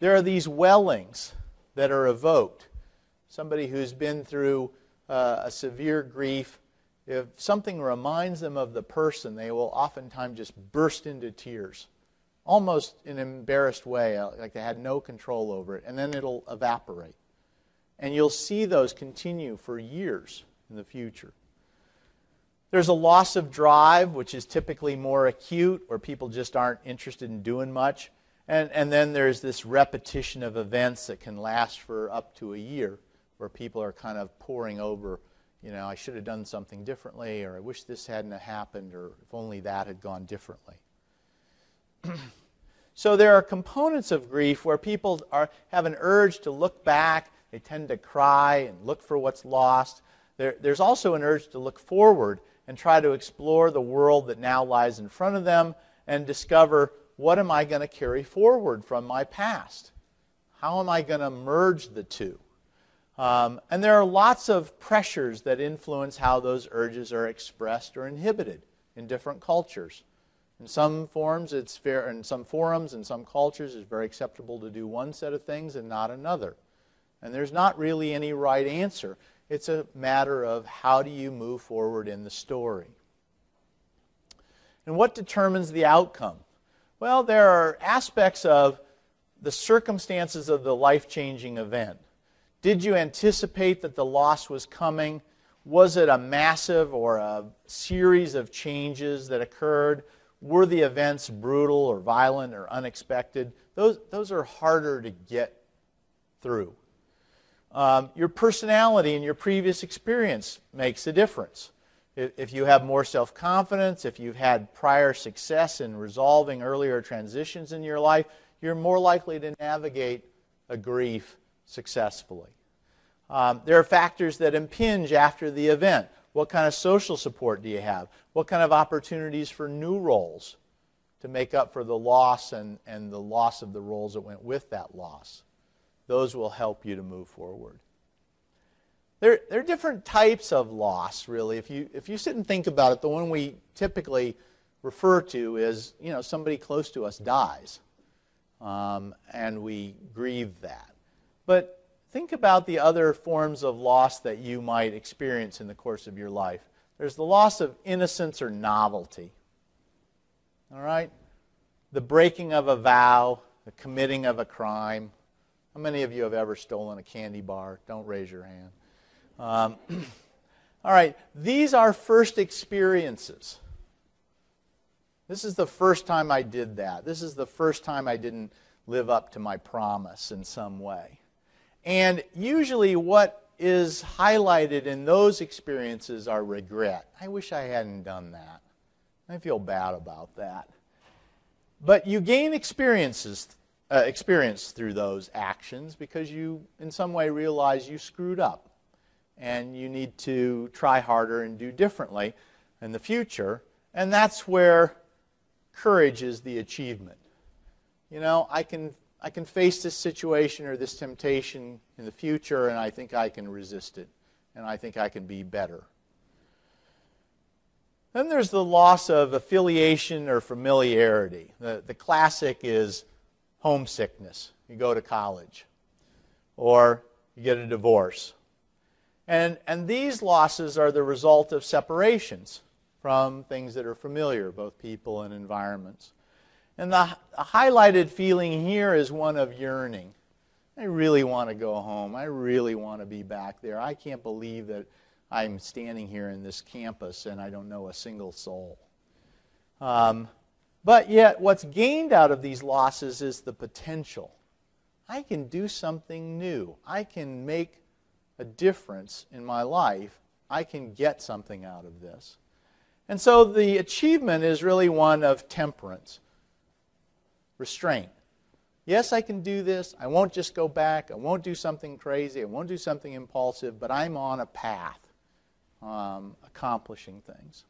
there are these wellings that are evoked. Somebody who's been through uh, a severe grief, if something reminds them of the person, they will oftentimes just burst into tears, almost in an embarrassed way, like they had no control over it, and then it'll evaporate. And you'll see those continue for years in the future. There's a loss of drive, which is typically more acute, where people just aren't interested in doing much. And, and then there's this repetition of events that can last for up to a year, where people are kind of poring over, you know, I should have done something differently, or I wish this hadn't happened, or if only that had gone differently. So there are components of grief where people are, have an urge to look back. They tend to cry and look for what's lost. There, there's also an urge to look forward and try to explore the world that now lies in front of them and discover, what am I going to carry forward from my past? How am I going to merge the two? Um, and there are lots of pressures that influence how those urges are expressed or inhibited in different cultures. In some forms, it's fair, in some forums, in some cultures, it's very acceptable to do one set of things and not another. And there's not really any right answer. It's a matter of how do you move forward in the story. And what determines the outcome? Well, there are aspects of the circumstances of the life-changing event. Did you anticipate that the loss was coming? Was it a massive or a series of changes that occurred? Were the events brutal or violent or unexpected? Those, those are harder to get through. Um, your personality and your previous experience makes a difference. If, if you have more self-confidence, if you've had prior success in resolving earlier transitions in your life, you're more likely to navigate a grief successfully. Um, there are factors that impinge after the event. What kind of social support do you have? What kind of opportunities for new roles to make up for the loss and, and the loss of the roles that went with that loss? Those will help you to move forward. There, there are different types of loss, really. If you, if you sit and think about it, the one we typically refer to is, you know, somebody close to us dies, um, and we grieve that. But think about the other forms of loss that you might experience in the course of your life. There's the loss of innocence or novelty. All right? The breaking of a vow, the committing of a crime. How many of you have ever stolen a candy bar? Don't raise your hand. Um, all right, these are first experiences. This is the first time I did that. This is the first time I didn't live up to my promise in some way. And usually what is highlighted in those experiences are regret. I wish I hadn't done that. I feel bad about that. But you gain experiences, uh, experience through those actions because you, in some way, realize you screwed up and you need to try harder and do differently in the future. And that's where courage is the achievement. You know, I can, I can face this situation or this temptation in the future, and I think I can resist it, and I think I can be better. Then there's the loss of affiliation or familiarity. The, the classic is homesickness. You go to college, or you get a divorce. And, and these losses are the result of separations from things that are familiar, both people and environments. And the, the highlighted feeling here is one of yearning. I really want to go home. I really want to be back there. I can't believe that I'm standing here in this campus and I don't know a single soul. Um, but yet what's gained out of these losses is the potential. I can do something new. I can make a difference in my life. I can get something out of this. And so the achievement is really one of temperance, restraint. Yes, I can do this. I won't just go back. I won't do something crazy. I won't do something impulsive, but I'm on a path. Um, accomplishing things.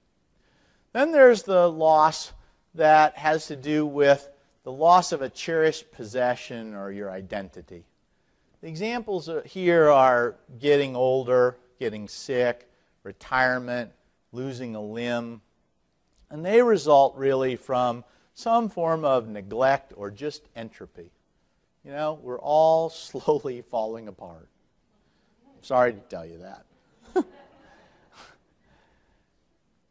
Then there's the loss that has to do with the loss of a cherished possession or your identity. The examples here are getting older, getting sick, retirement, losing a limb, and they result really from some form of neglect or just entropy. You know, we're all slowly falling apart. Sorry to tell you that.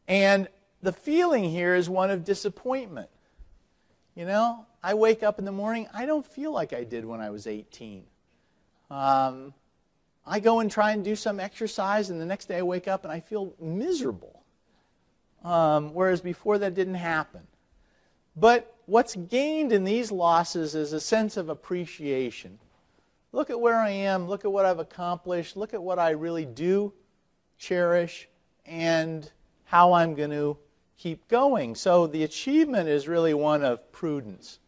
And the feeling here is one of disappointment. You know, I wake up in the morning, I don't feel like I did when I was eighteen. Um, I go and try and do some exercise, and the next day I wake up and I feel miserable. Um, whereas before that didn't happen. But what's gained in these losses is a sense of appreciation. Look at where I am, look at what I've accomplished, look at what I really do cherish, and how I'm going to keep going. So the achievement is really one of prudence,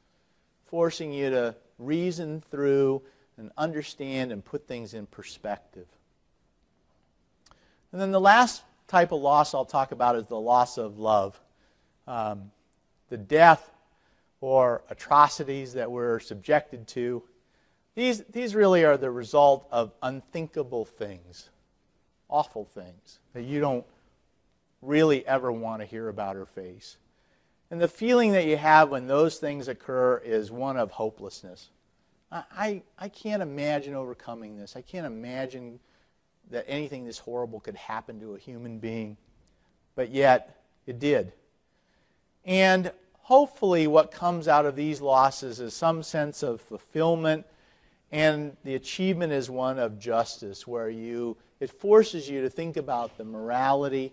forcing you to reason through and understand and put things in perspective. And then the last type of loss I'll talk about is the loss of love. Um, the death or atrocities that we're subjected to, these, these really are the result of unthinkable things, awful things that you don't really ever want to hear about her face. And the feeling that you have when those things occur is one of hopelessness. I, I, I can't imagine overcoming this. I can't imagine that anything this horrible could happen to a human being. But yet, it did. And hopefully what comes out of these losses is some sense of fulfillment, and the achievement is one of justice, where you it forces you to think about the morality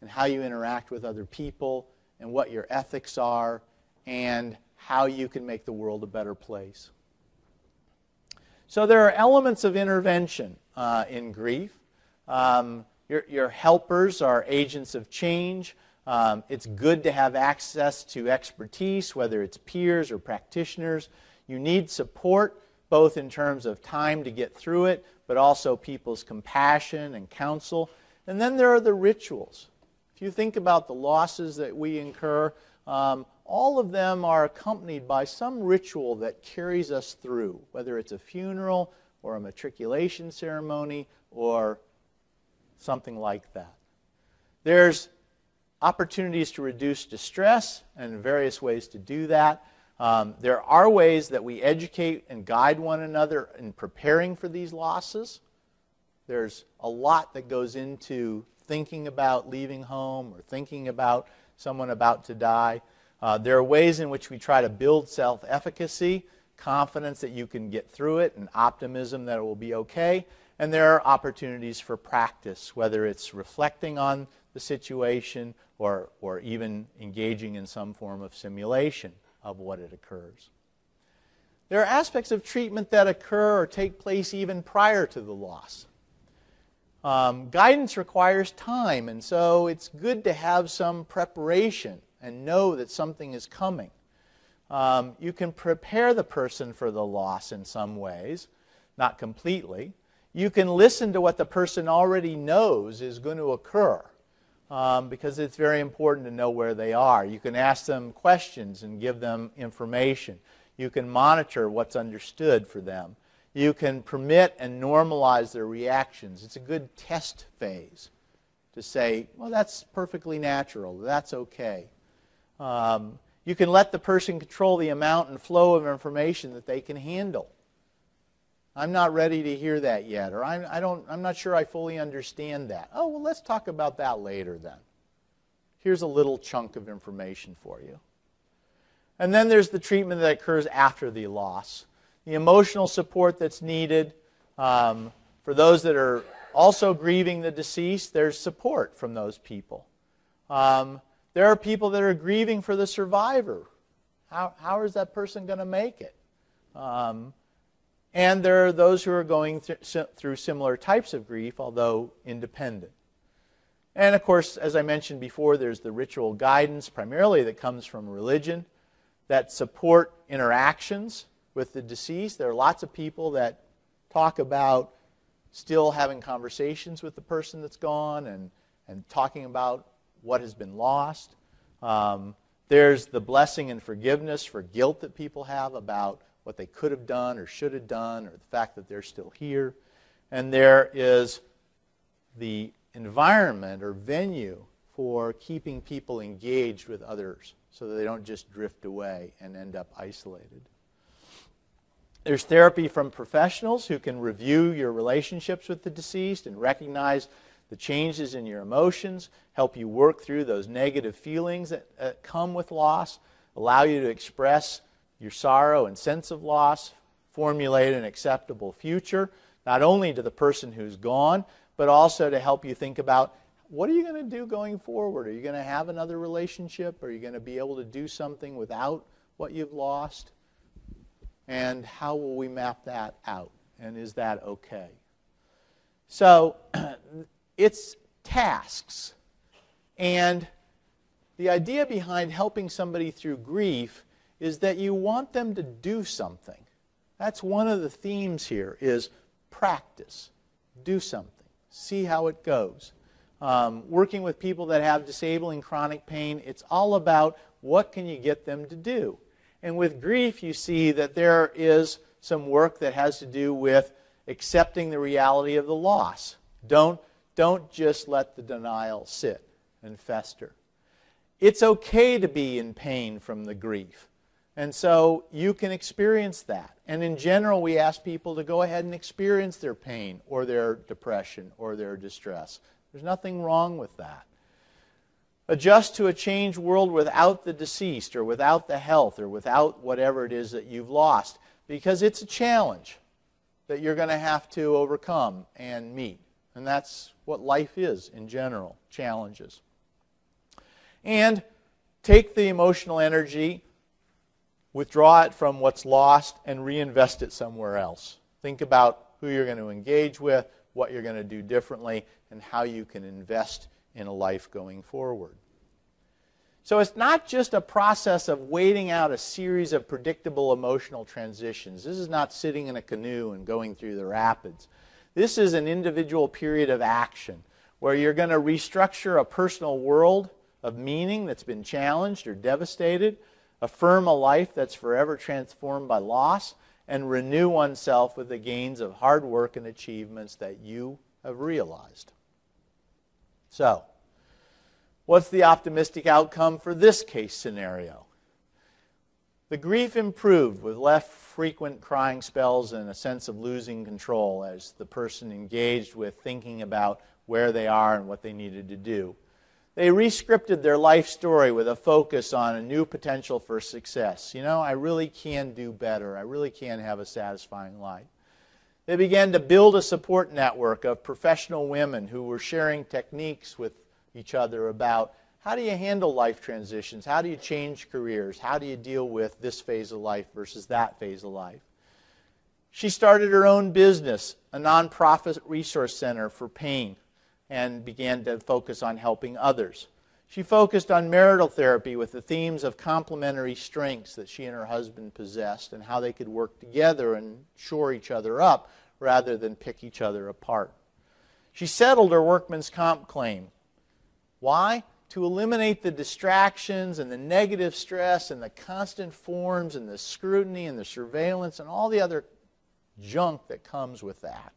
and how you interact with other people, and what your ethics are, and how you can make the world a better place. So there are elements of intervention uh, in grief. Um, your, your helpers are agents of change. Um, it's good to have access to expertise, whether it's peers or practitioners. You need support, both in terms of time to get through it, but also people's compassion and counsel. And then there are the rituals. You think about the losses that we incur, um, all of them are accompanied by some ritual that carries us through, whether it's a funeral or a matriculation ceremony or something like that. There's opportunities to reduce distress and various ways to do that. Um, there are ways that we educate and guide one another in preparing for these losses. There's a lot that goes into thinking about leaving home or thinking about someone about to die. Uh, there are ways in which we try to build self-efficacy, confidence that you can get through it, and optimism that it will be okay. And there are opportunities for practice, whether it's reflecting on the situation or, or even engaging in some form of simulation of what it occurs. There are aspects of treatment that occur or take place even prior to the loss. Um, guidance requires time, and so it's good to have some preparation and know that something is coming. Um, you can prepare the person for the loss in some ways, not completely. You can listen to what the person already knows is going to occur, um, because it's very important to know where they are. You can ask them questions and give them information. You can monitor what's understood for them. You can permit and normalize their reactions. It's a good test phase to say, well, that's perfectly natural. That's okay. Um, you can let the person control the amount and flow of information that they can handle. I'm not ready to hear that yet, or I'm, I don't, I'm not sure I fully understand that. Oh, well, let's talk about that later then. Here's a little chunk of information for you. And then there's the treatment that occurs after the loss. The emotional support that's needed. Um, for those that are also grieving the deceased, there's support from those people. Um, there are people that are grieving for the survivor. How, how is that person going to make it? Um, and there are those who are going th- through similar types of grief, although independent. And of course, as I mentioned before, there's the ritual guidance, primarily that comes from religion, that support interactions with the deceased. There are lots of people that talk about still having conversations with the person that's gone and, and talking about what has been lost. Um, there's the blessing and forgiveness for guilt that people have about what they could have done or should have done, or the fact that they're still here. And there is the environment or venue for keeping people engaged with others so that they don't just drift away and end up isolated. There's therapy from professionals who can review your relationships with the deceased and recognize the changes in your emotions, help you work through those negative feelings that uh, come with loss, allow you to express your sorrow and sense of loss, formulate an acceptable future, not only to the person who's gone, but also to help you think about, what are you going to do going forward? Are you going to have another relationship? Are you going to be able to do something without what you've lost? And how will we map that out? And is that okay? So it's tasks. And the idea behind helping somebody through grief is that you want them to do something. That's one of the themes here, is practice. Do something. See how it goes. Um, working with people that have disabling chronic pain, it's all about what can you get them to do. And with grief, you see that there is some work that has to do with accepting the reality of the loss. Don't, don't just let the denial sit and fester. It's okay to be in pain from the grief. And so you can experience that. And in general, we ask people to go ahead and experience their pain or their depression or their distress. There's nothing wrong with that. Adjust to a changed world without the deceased or without the health or without whatever it is that you've lost, because it's a challenge that you're going to have to overcome and meet. And that's what life is in general, challenges. And take the emotional energy, withdraw it from what's lost, and reinvest it somewhere else. Think about who you're going to engage with, what you're going to do differently, and how you can invest in a life going forward. So it's not just a process of waiting out a series of predictable emotional transitions. This is not sitting in a canoe and going through the rapids. This is an individual period of action where you're going to restructure a personal world of meaning that's been challenged or devastated, affirm a life that's forever transformed by loss, and renew oneself with the gains of hard work and achievements that you have realized. So, what's the optimistic outcome for this case scenario? The grief improved with less frequent crying spells and a sense of losing control as the person engaged with thinking about where they are and what they needed to do. They re-scripted their life story with a focus on a new potential for success. You know, I really can do better. I really can have a satisfying life. They began to build a support network of professional women who were sharing techniques with each other about how do you handle life transitions? How do you change careers? How do you deal with this phase of life versus that phase of life? She started her own business, a nonprofit resource center for pain, and began to focus on helping others. She focused on marital therapy with the themes of complementary strengths that she and her husband possessed and how they could work together and shore each other up rather than pick each other apart. She settled her workman's comp claim. Why? To eliminate the distractions and the negative stress and the constant forms and the scrutiny and the surveillance and all the other junk that comes with that.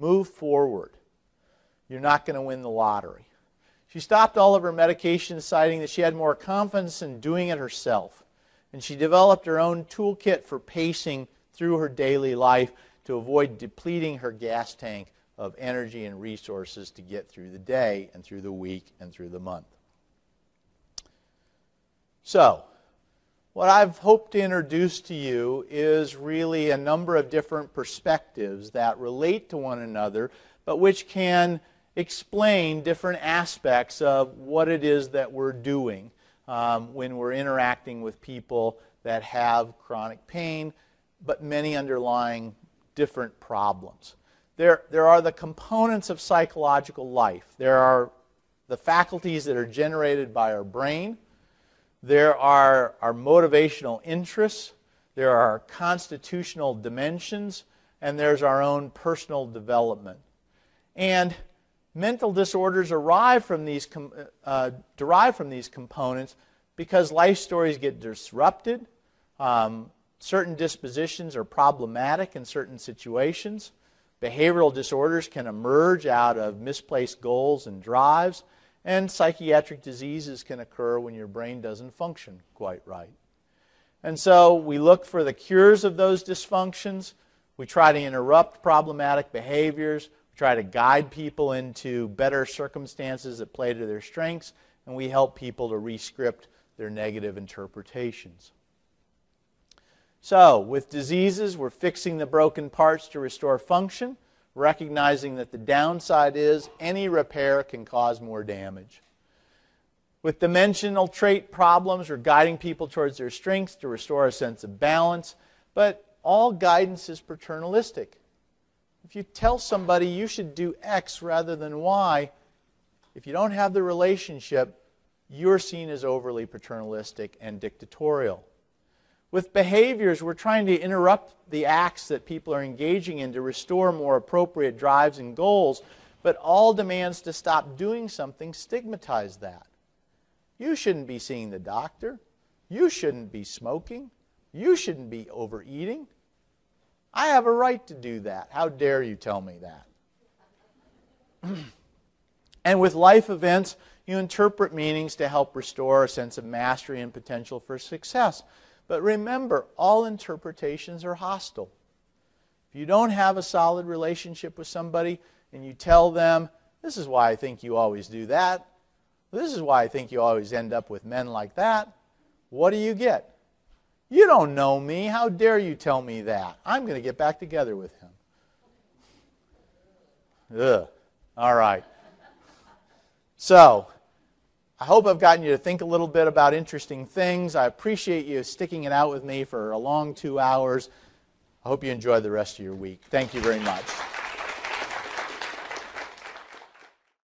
Move forward. You're not going to win the lottery. She stopped all of her medication, citing that she had more confidence in doing it herself. And she developed her own toolkit for pacing through her daily life to avoid depleting her gas tank of energy and resources to get through the day and through the week and through the month. So, what I've hoped to introduce to you is really a number of different perspectives that relate to one another, but which can explain different aspects of what it is that we're doing um, when we're interacting with people that have chronic pain, but many underlying different problems. There, there are the components of psychological life. There are the faculties that are generated by our brain. There are our motivational interests. There are our constitutional dimensions. And there's our own personal development. And mental disorders derive from these, uh, derive from these components because life stories get disrupted. Um, certain dispositions are problematic in certain situations. Behavioral disorders can emerge out of misplaced goals and drives. And psychiatric diseases can occur when your brain doesn't function quite right. And so we look for the cures of those dysfunctions. We try to interrupt problematic behaviors. Try to guide people into better circumstances that play to their strengths, and we help people to re-script their negative interpretations. So, with diseases, we're fixing the broken parts to restore function, recognizing that the downside is any repair can cause more damage. With dimensional trait problems, we're guiding people towards their strengths to restore a sense of balance, but all guidance is paternalistic. If you tell somebody you should do X rather than Y, if you don't have the relationship, you're seen as overly paternalistic and dictatorial. With behaviors, we're trying to interrupt the acts that people are engaging in to restore more appropriate drives and goals, but all demands to stop doing something stigmatize that. You shouldn't be seeing the doctor. You shouldn't be smoking. You shouldn't be overeating. I have a right to do that. How dare you tell me that? And with life events, you interpret meanings to help restore a sense of mastery and potential for success. But remember, all interpretations are hostile. If you don't have a solid relationship with somebody and you tell them, this is why I think you always do that, this is why I think you always end up with men like that, what do you get? You don't know me. How dare you tell me that? I'm going to get back together with him. Ugh. All right. So, I hope I've gotten you to think a little bit about interesting things. I appreciate you sticking it out with me for a long two hours. I hope you enjoy the rest of your week. Thank you very much.